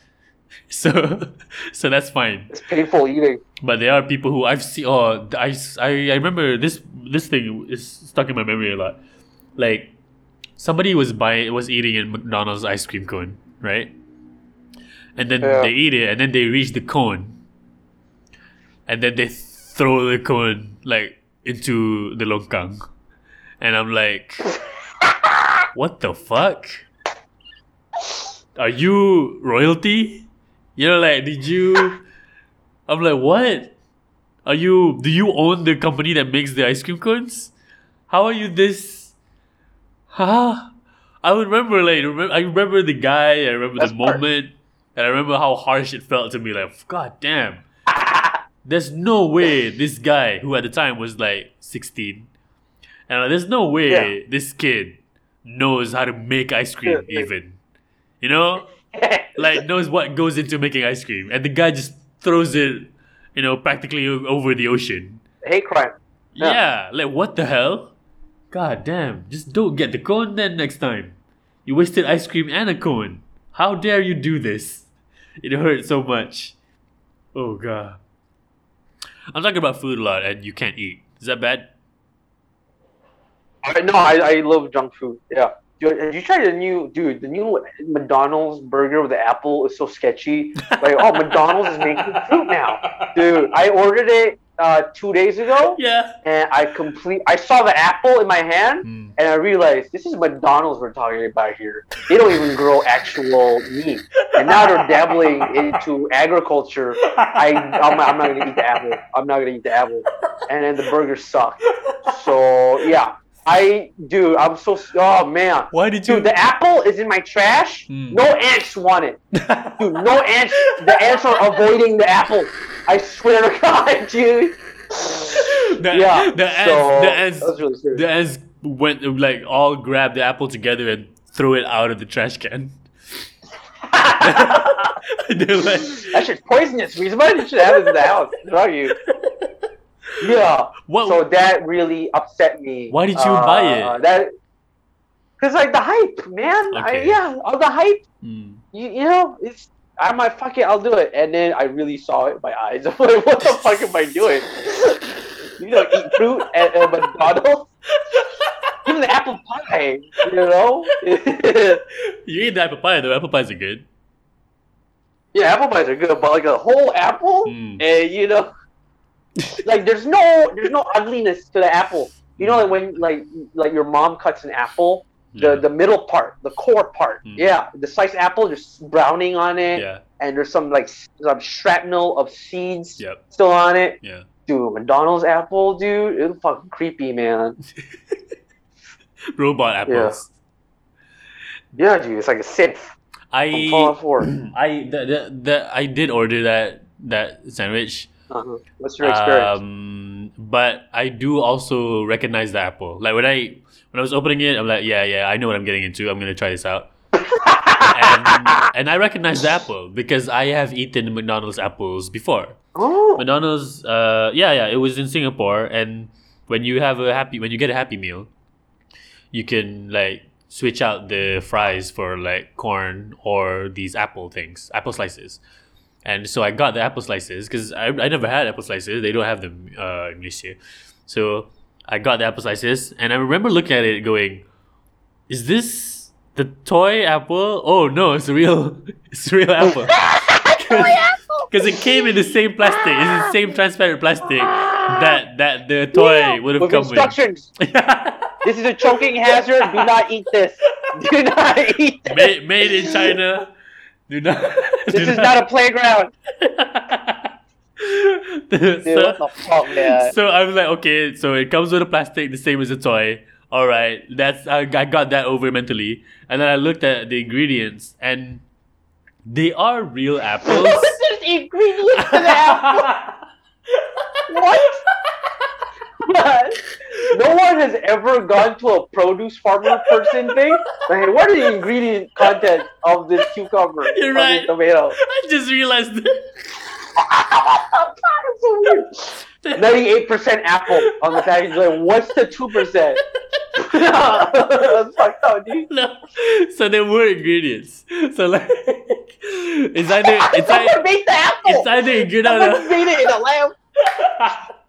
So that's fine. It's painful eating. But there are people who I've seen. Oh, I remember this thing is stuck in my memory a lot. Like, somebody was eating a McDonald's ice cream cone, right? And then they eat it, and then they reach the cone, and then they throw the cone like into the longkang, and I'm like, what the fuck? are you royalty? You know, like, did you... I'm like, what? Are you... Do you own the company that makes the ice cream cones? How are you this... Huh? I remember, like... I remember the guy. I remember the moment. And I remember how harsh it felt to me. Like, God damn. There's no way this guy, who at the time was like 16... And like, there's no way this kid knows how to make ice cream even. You know? Like, knows what goes into making ice cream. And the guy just throws it, you know, practically over the ocean. Hate crime. Yeah. Like, what the hell? God damn. Just don't get the cone then next time. You wasted ice cream and a cone. How dare you do this? It hurt so much. Oh, God. I'm talking about food a lot and you can't eat. Is that bad? No, I love junk food. Yeah, dude, you try the new McDonald's burger with the apple is so sketchy. Like, oh, McDonald's is making fruit now, dude. I ordered it 2 days ago. Yeah, and I saw the apple in my hand, and I realized this is McDonald's we're talking about here. They don't even grow actual meat, and now they're dabbling into agriculture. I'm not gonna eat the apple. I'm not gonna eat the apple, and then the burgers suck. So yeah. I'm so... Oh, man. Why did you... Dude, the apple is in my trash. No ants want it. Dude, no ants. The ants are avoiding the apple. I swear to God, dude. The ants went, like, all grabbed the apple together and threw it out of the trash can. They're like... That shit's poisonous, Rizman. You should have it in the house. Where are you? Yeah, so that really upset me. Why did you buy it? Because like the hype, man. Okay. All the hype. You know, it's... I'm like, fuck it, I'll do it. And then I really saw it with my eyes. I'm like, what the fuck am I doing? You know, eat fruit at McDonald's. Even the apple pie, you know. You eat the apple pie though. Apple pies are good. Yeah, apple pies are good, but like a whole apple, and you know. Like, there's no ugliness to the apple. You know, like when like your mom cuts an apple, the middle part, the core part, the sliced apple, there's browning on it, and there's some shrapnel of seeds still on it. Yeah, dude, McDonald's apple, dude, it's fucking creepy, man. Robot apples. Yeah, dude, it's like a synth. I did order that sandwich. Uh-huh. What's your experience? But I do also recognize the apple. Like when I was opening it, I'm like, I know what I'm getting into. I'm gonna try this out. and I recognize the apple because I have eaten McDonald's apples before. Oh. McDonald's, it was in Singapore, and when you get a Happy Meal, you can like switch out the fries for like corn or these apple slices. And so I got the apple slices because I never had apple slices. They don't have them in Malaysia. So I got the apple slices and I remember looking at it going, is this the toy apple? Oh no, it's a real apple. Because it came in the same plastic. It's the same transparent plastic that the toy would have come instructions. With. This is a choking hazard. Do not eat this. Do not eat this. Made in China. Do not. This is not a playground. Dude, what the fuck, man? So I was like, okay, so it comes with a plastic, the same as a toy. All right, I got that over mentally, and then I looked at the ingredients, and they are real apples. What's this ingredient to the apple? What? But no one has ever gone to a produce farmer person thing. Like, what are the ingredient content of this cucumber? You're right. This tomato? I just realized that. It's so weird. 98% apple on the package. Like, what's the 2%? That's fucked up, dude. No. So there were ingredients. So like, someone made the apple. It's either someone made it in a lab.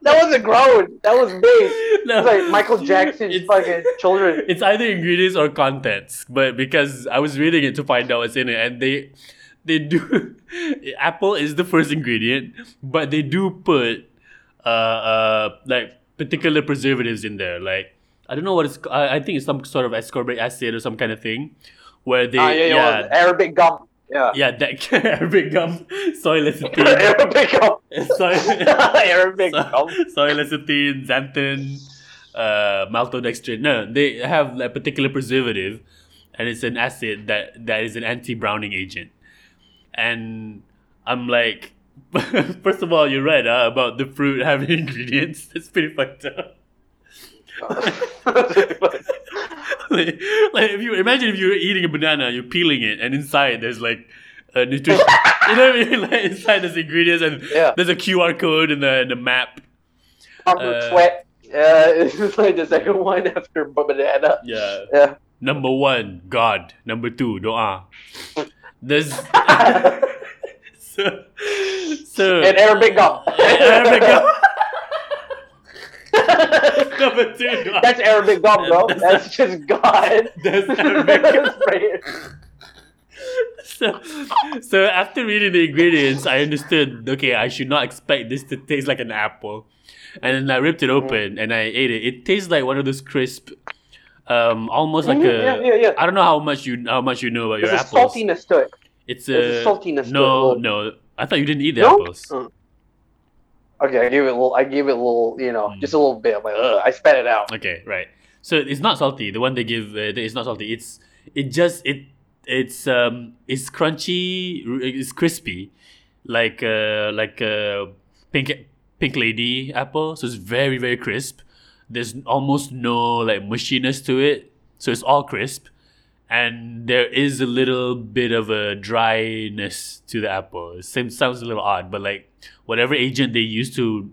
That wasn't grown. That was made. No. It was like Michael Jackson's fucking children. It's either ingredients or contents. But because I was reading it to find out what's in it, and they do. Apple is the first ingredient, but they do put like particular preservatives in there. Like I don't know what it's. I think it's some sort of ascorbic acid or some kind of thing, where they Arabic gum. Yeah, that Arabic gum, soy lecithin, soy lecithin, xanthan, maltodextrin. No, they have a particular preservative, and it's an acid that is an anti-browning agent. And I'm like, first of all, you're right about the fruit having ingredients. That's pretty fucked up. Like if you imagine, if you're eating a banana, you're peeling it, and inside there's like a nutrition. You know what I mean? Like inside there's ingredients, and there's a QR code in the map. It's like the second one after banana. Yeah. Number one, God. Number two, doa. There's so in Arabic God. Number two, God. That's Arabic God, bro. That's just God. That's Arabic. So after reading the ingredients, I understood. Okay, I should not expect this to taste like an apple. And then I ripped it open and I ate it. It tastes like one of those crisp, almost like I don't know how much you know about your apples. There's a saltiness to it. It's a saltiness. No. I thought you didn't eat the apples. Okay, I gave it a little, just a little bit. I'm like, I spat it out. Okay, right. So it's not salty. The one they give, it's not salty. It's crunchy. It's crispy, like a pink lady apple. So it's very, very crisp. There's almost no like mushiness to it. So it's all crisp, and there is a little bit of a dryness to the apple. It sounds a little odd, but like. Whatever agent they use to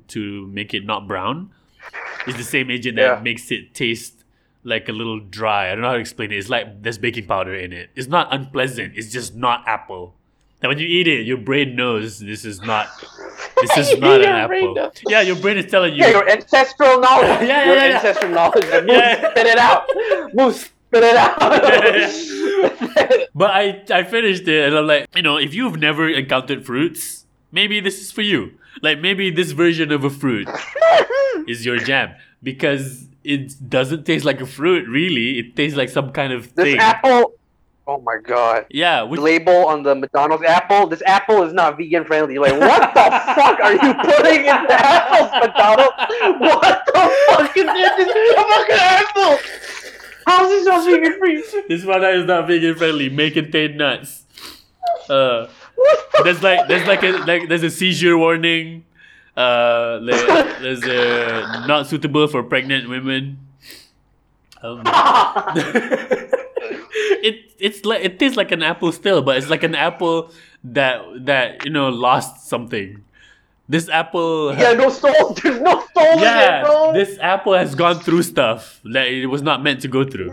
make it not brown is the same agent that makes it taste like a little dry. I don't know how to explain it. It's like there's baking powder in it. It's not unpleasant. It's just not apple. And when you eat it, your brain knows this is not an apple. Knows. Yeah, your brain is telling you. Yeah, your ancestral knowledge. Ancestral knowledge. Spit it out. Moose. But I finished it and I'm like, if you've never encountered fruits, maybe this is for you. Like, maybe this version of a fruit is your jam. Because it doesn't taste like a fruit, really. It tastes like some kind of thing. This apple... Oh, my God. Yeah. The label on the McDonald's apple. This apple is not vegan-friendly. Like, what the fuck are you putting in the apples, McDonald's? What the fuck is this? A fucking apple! How is this not vegan-free? This one is not vegan-friendly. May contain nuts. There's a seizure warning. There's a not suitable for pregnant women. It tastes like an apple still, but it's like an apple that lost something. This apple no soul. There's no soul in it, bro. This apple has gone through stuff that it was not meant to go through.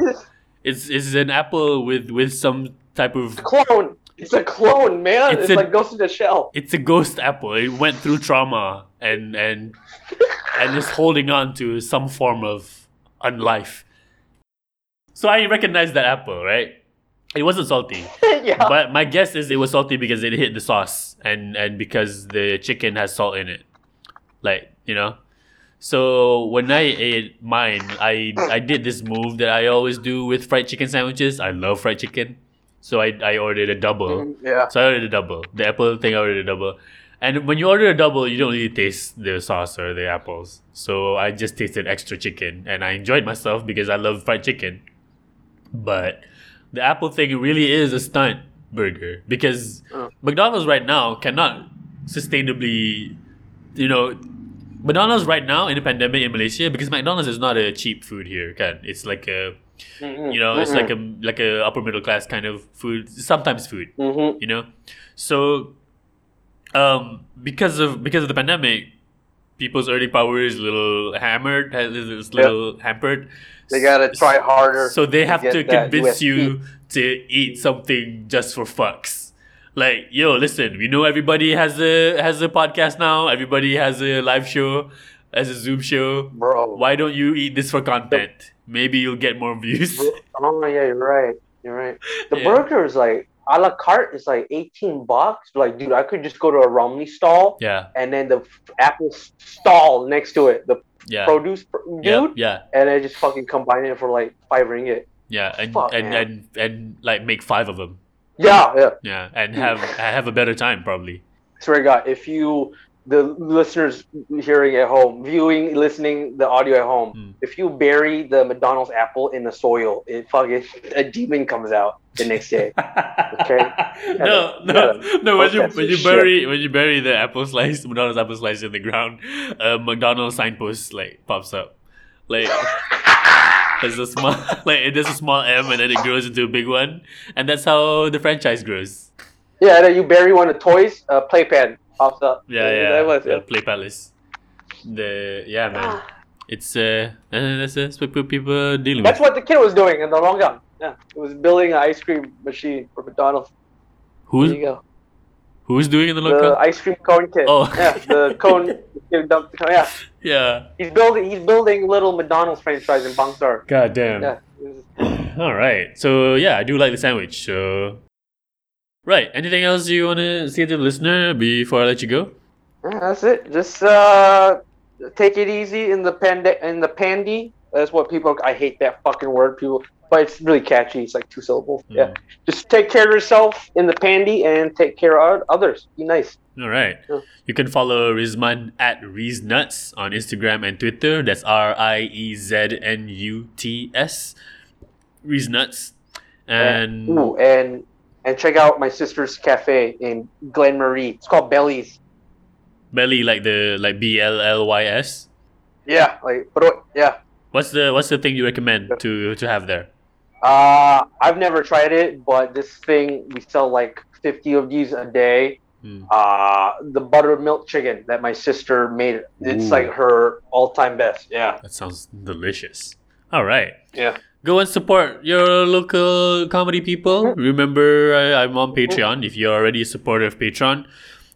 It's an apple with some type of clone. It's a clone, man. It's like Ghost in the Shell. It's a ghost apple. It went through trauma and is holding on to some form of unlife. So I recognized that apple, right? It wasn't salty. But my guess is it was salty because it hit the sauce and because the chicken has salt in it. So when I ate mine, I did this move that I always do with fried chicken sandwiches. I love fried chicken. So I ordered a double. Yeah. So I ordered a double. The apple thing, I ordered a double. And when you order a double, you don't really taste the sauce or the apples. So I just tasted extra chicken. And I enjoyed myself because I love fried chicken. But the apple thing really is a stunt burger. Because McDonald's right now cannot sustainably... McDonald's right now in the pandemic in Malaysia, because McDonald's is not a cheap food here, kan? It's like a... it's like a upper middle class kind of food, sometimes food. Mm-hmm. So because of the pandemic, people's earning power is a little hammered, hampered. They gotta try harder. So they have to convince you to eat something just for fucks. Like, yo, listen, we know everybody has a podcast now. Everybody has a live show, has a Zoom show. Bro, why don't you eat this for content? Maybe you'll get more views. Oh yeah, you're right. The burger is like a la carte is like $18. Like, dude, I could just go to a Romney stall. Yeah. And then the apple stall next to it, the produce dude. Yeah. And I just fucking combine it for like 5 ringgit. Yeah, and like make 5 of them. Yeah, and have a better time probably. I swear to God, if you, the listeners hearing at home, viewing, listening, the audio at home, if you bury the McDonald's apple in the soil, it fucking, a demon comes out the next day. Okay? No. When you bury the apple slice, McDonald's apple slice in the ground, a McDonald's signpost like pops up, like. There's a small M, and then it grows into a big one, and that's how the franchise grows. Yeah, and then you bury one of the toys, playpen pops up. Yeah. Play Palace. Man, it's that's what people dealing with. That's what the kid was doing in the long run. Yeah, it was building an ice cream machine for McDonald's. Who's doing in the long run? The ice cream cone kid. Oh, yeah, the cone. Yeah. He's building little McDonald's French fries in Bangsar. God damn. Yeah. All right. So yeah, I do like the sandwich. So right. Anything else you want to say to the listener before I let you go? Yeah, that's it. Just take it easy in the pandy. That's what people. I hate that fucking word, people. But it's really catchy. It's like 2 syllables. Mm. Yeah. Just take care of yourself in the pandy and take care of others. Be nice. All right. Yeah. You can follow Rizman at RizNuts on Instagram and Twitter. That's RIEZNUTS. RizNuts. And check out my sister's cafe in Glenmarie. It's called Bellies. Belly like BLLYS. Yeah, like but yeah. What's the thing you recommend to have there? I've never tried it, but this thing we sell like 50 of these a day. The buttermilk chicken that my sister made. It's like her all-time best. Yeah. That sounds delicious. All right. Yeah. Go and support your local comedy people. Mm-hmm. Remember, I'm on Patreon. If you're already a supporter of Patreon,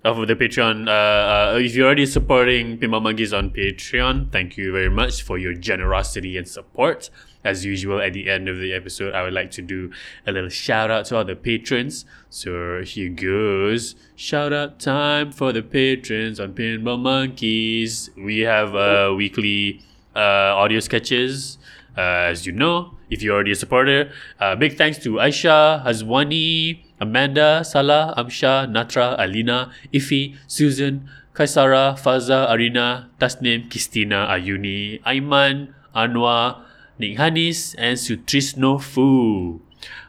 if you're already supporting Pinball Monkeys on Patreon, thank you very much for your generosity and support. As usual, at the end of the episode, I would like to do a little shout out to all the patrons. So here goes. Shout out time for the patrons on Pinball Monkeys. We have weekly audio sketches. As you know, if you're already a supporter, big thanks to Aisha, Hazwani, Amanda, Salah, Amsha, Natra, Alina, Ifi, Susan, Kaisara, Faza, Arina, Tasnim, Kistina, Ayuni, Aiman, Anwa, Ninghanis, and Sutrisno Fu.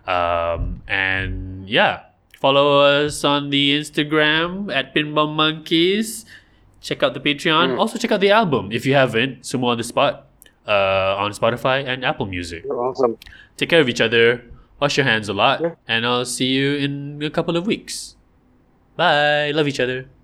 And yeah, follow us on the Instagram at Pinball Monkeys. Check out the Patreon. Also check out the album if you haven't. Sumo on the Spot on Spotify and Apple Music. Awesome. Take care of each other. Wash your hands a lot, and I'll see you in a couple of weeks. Bye. Love each other.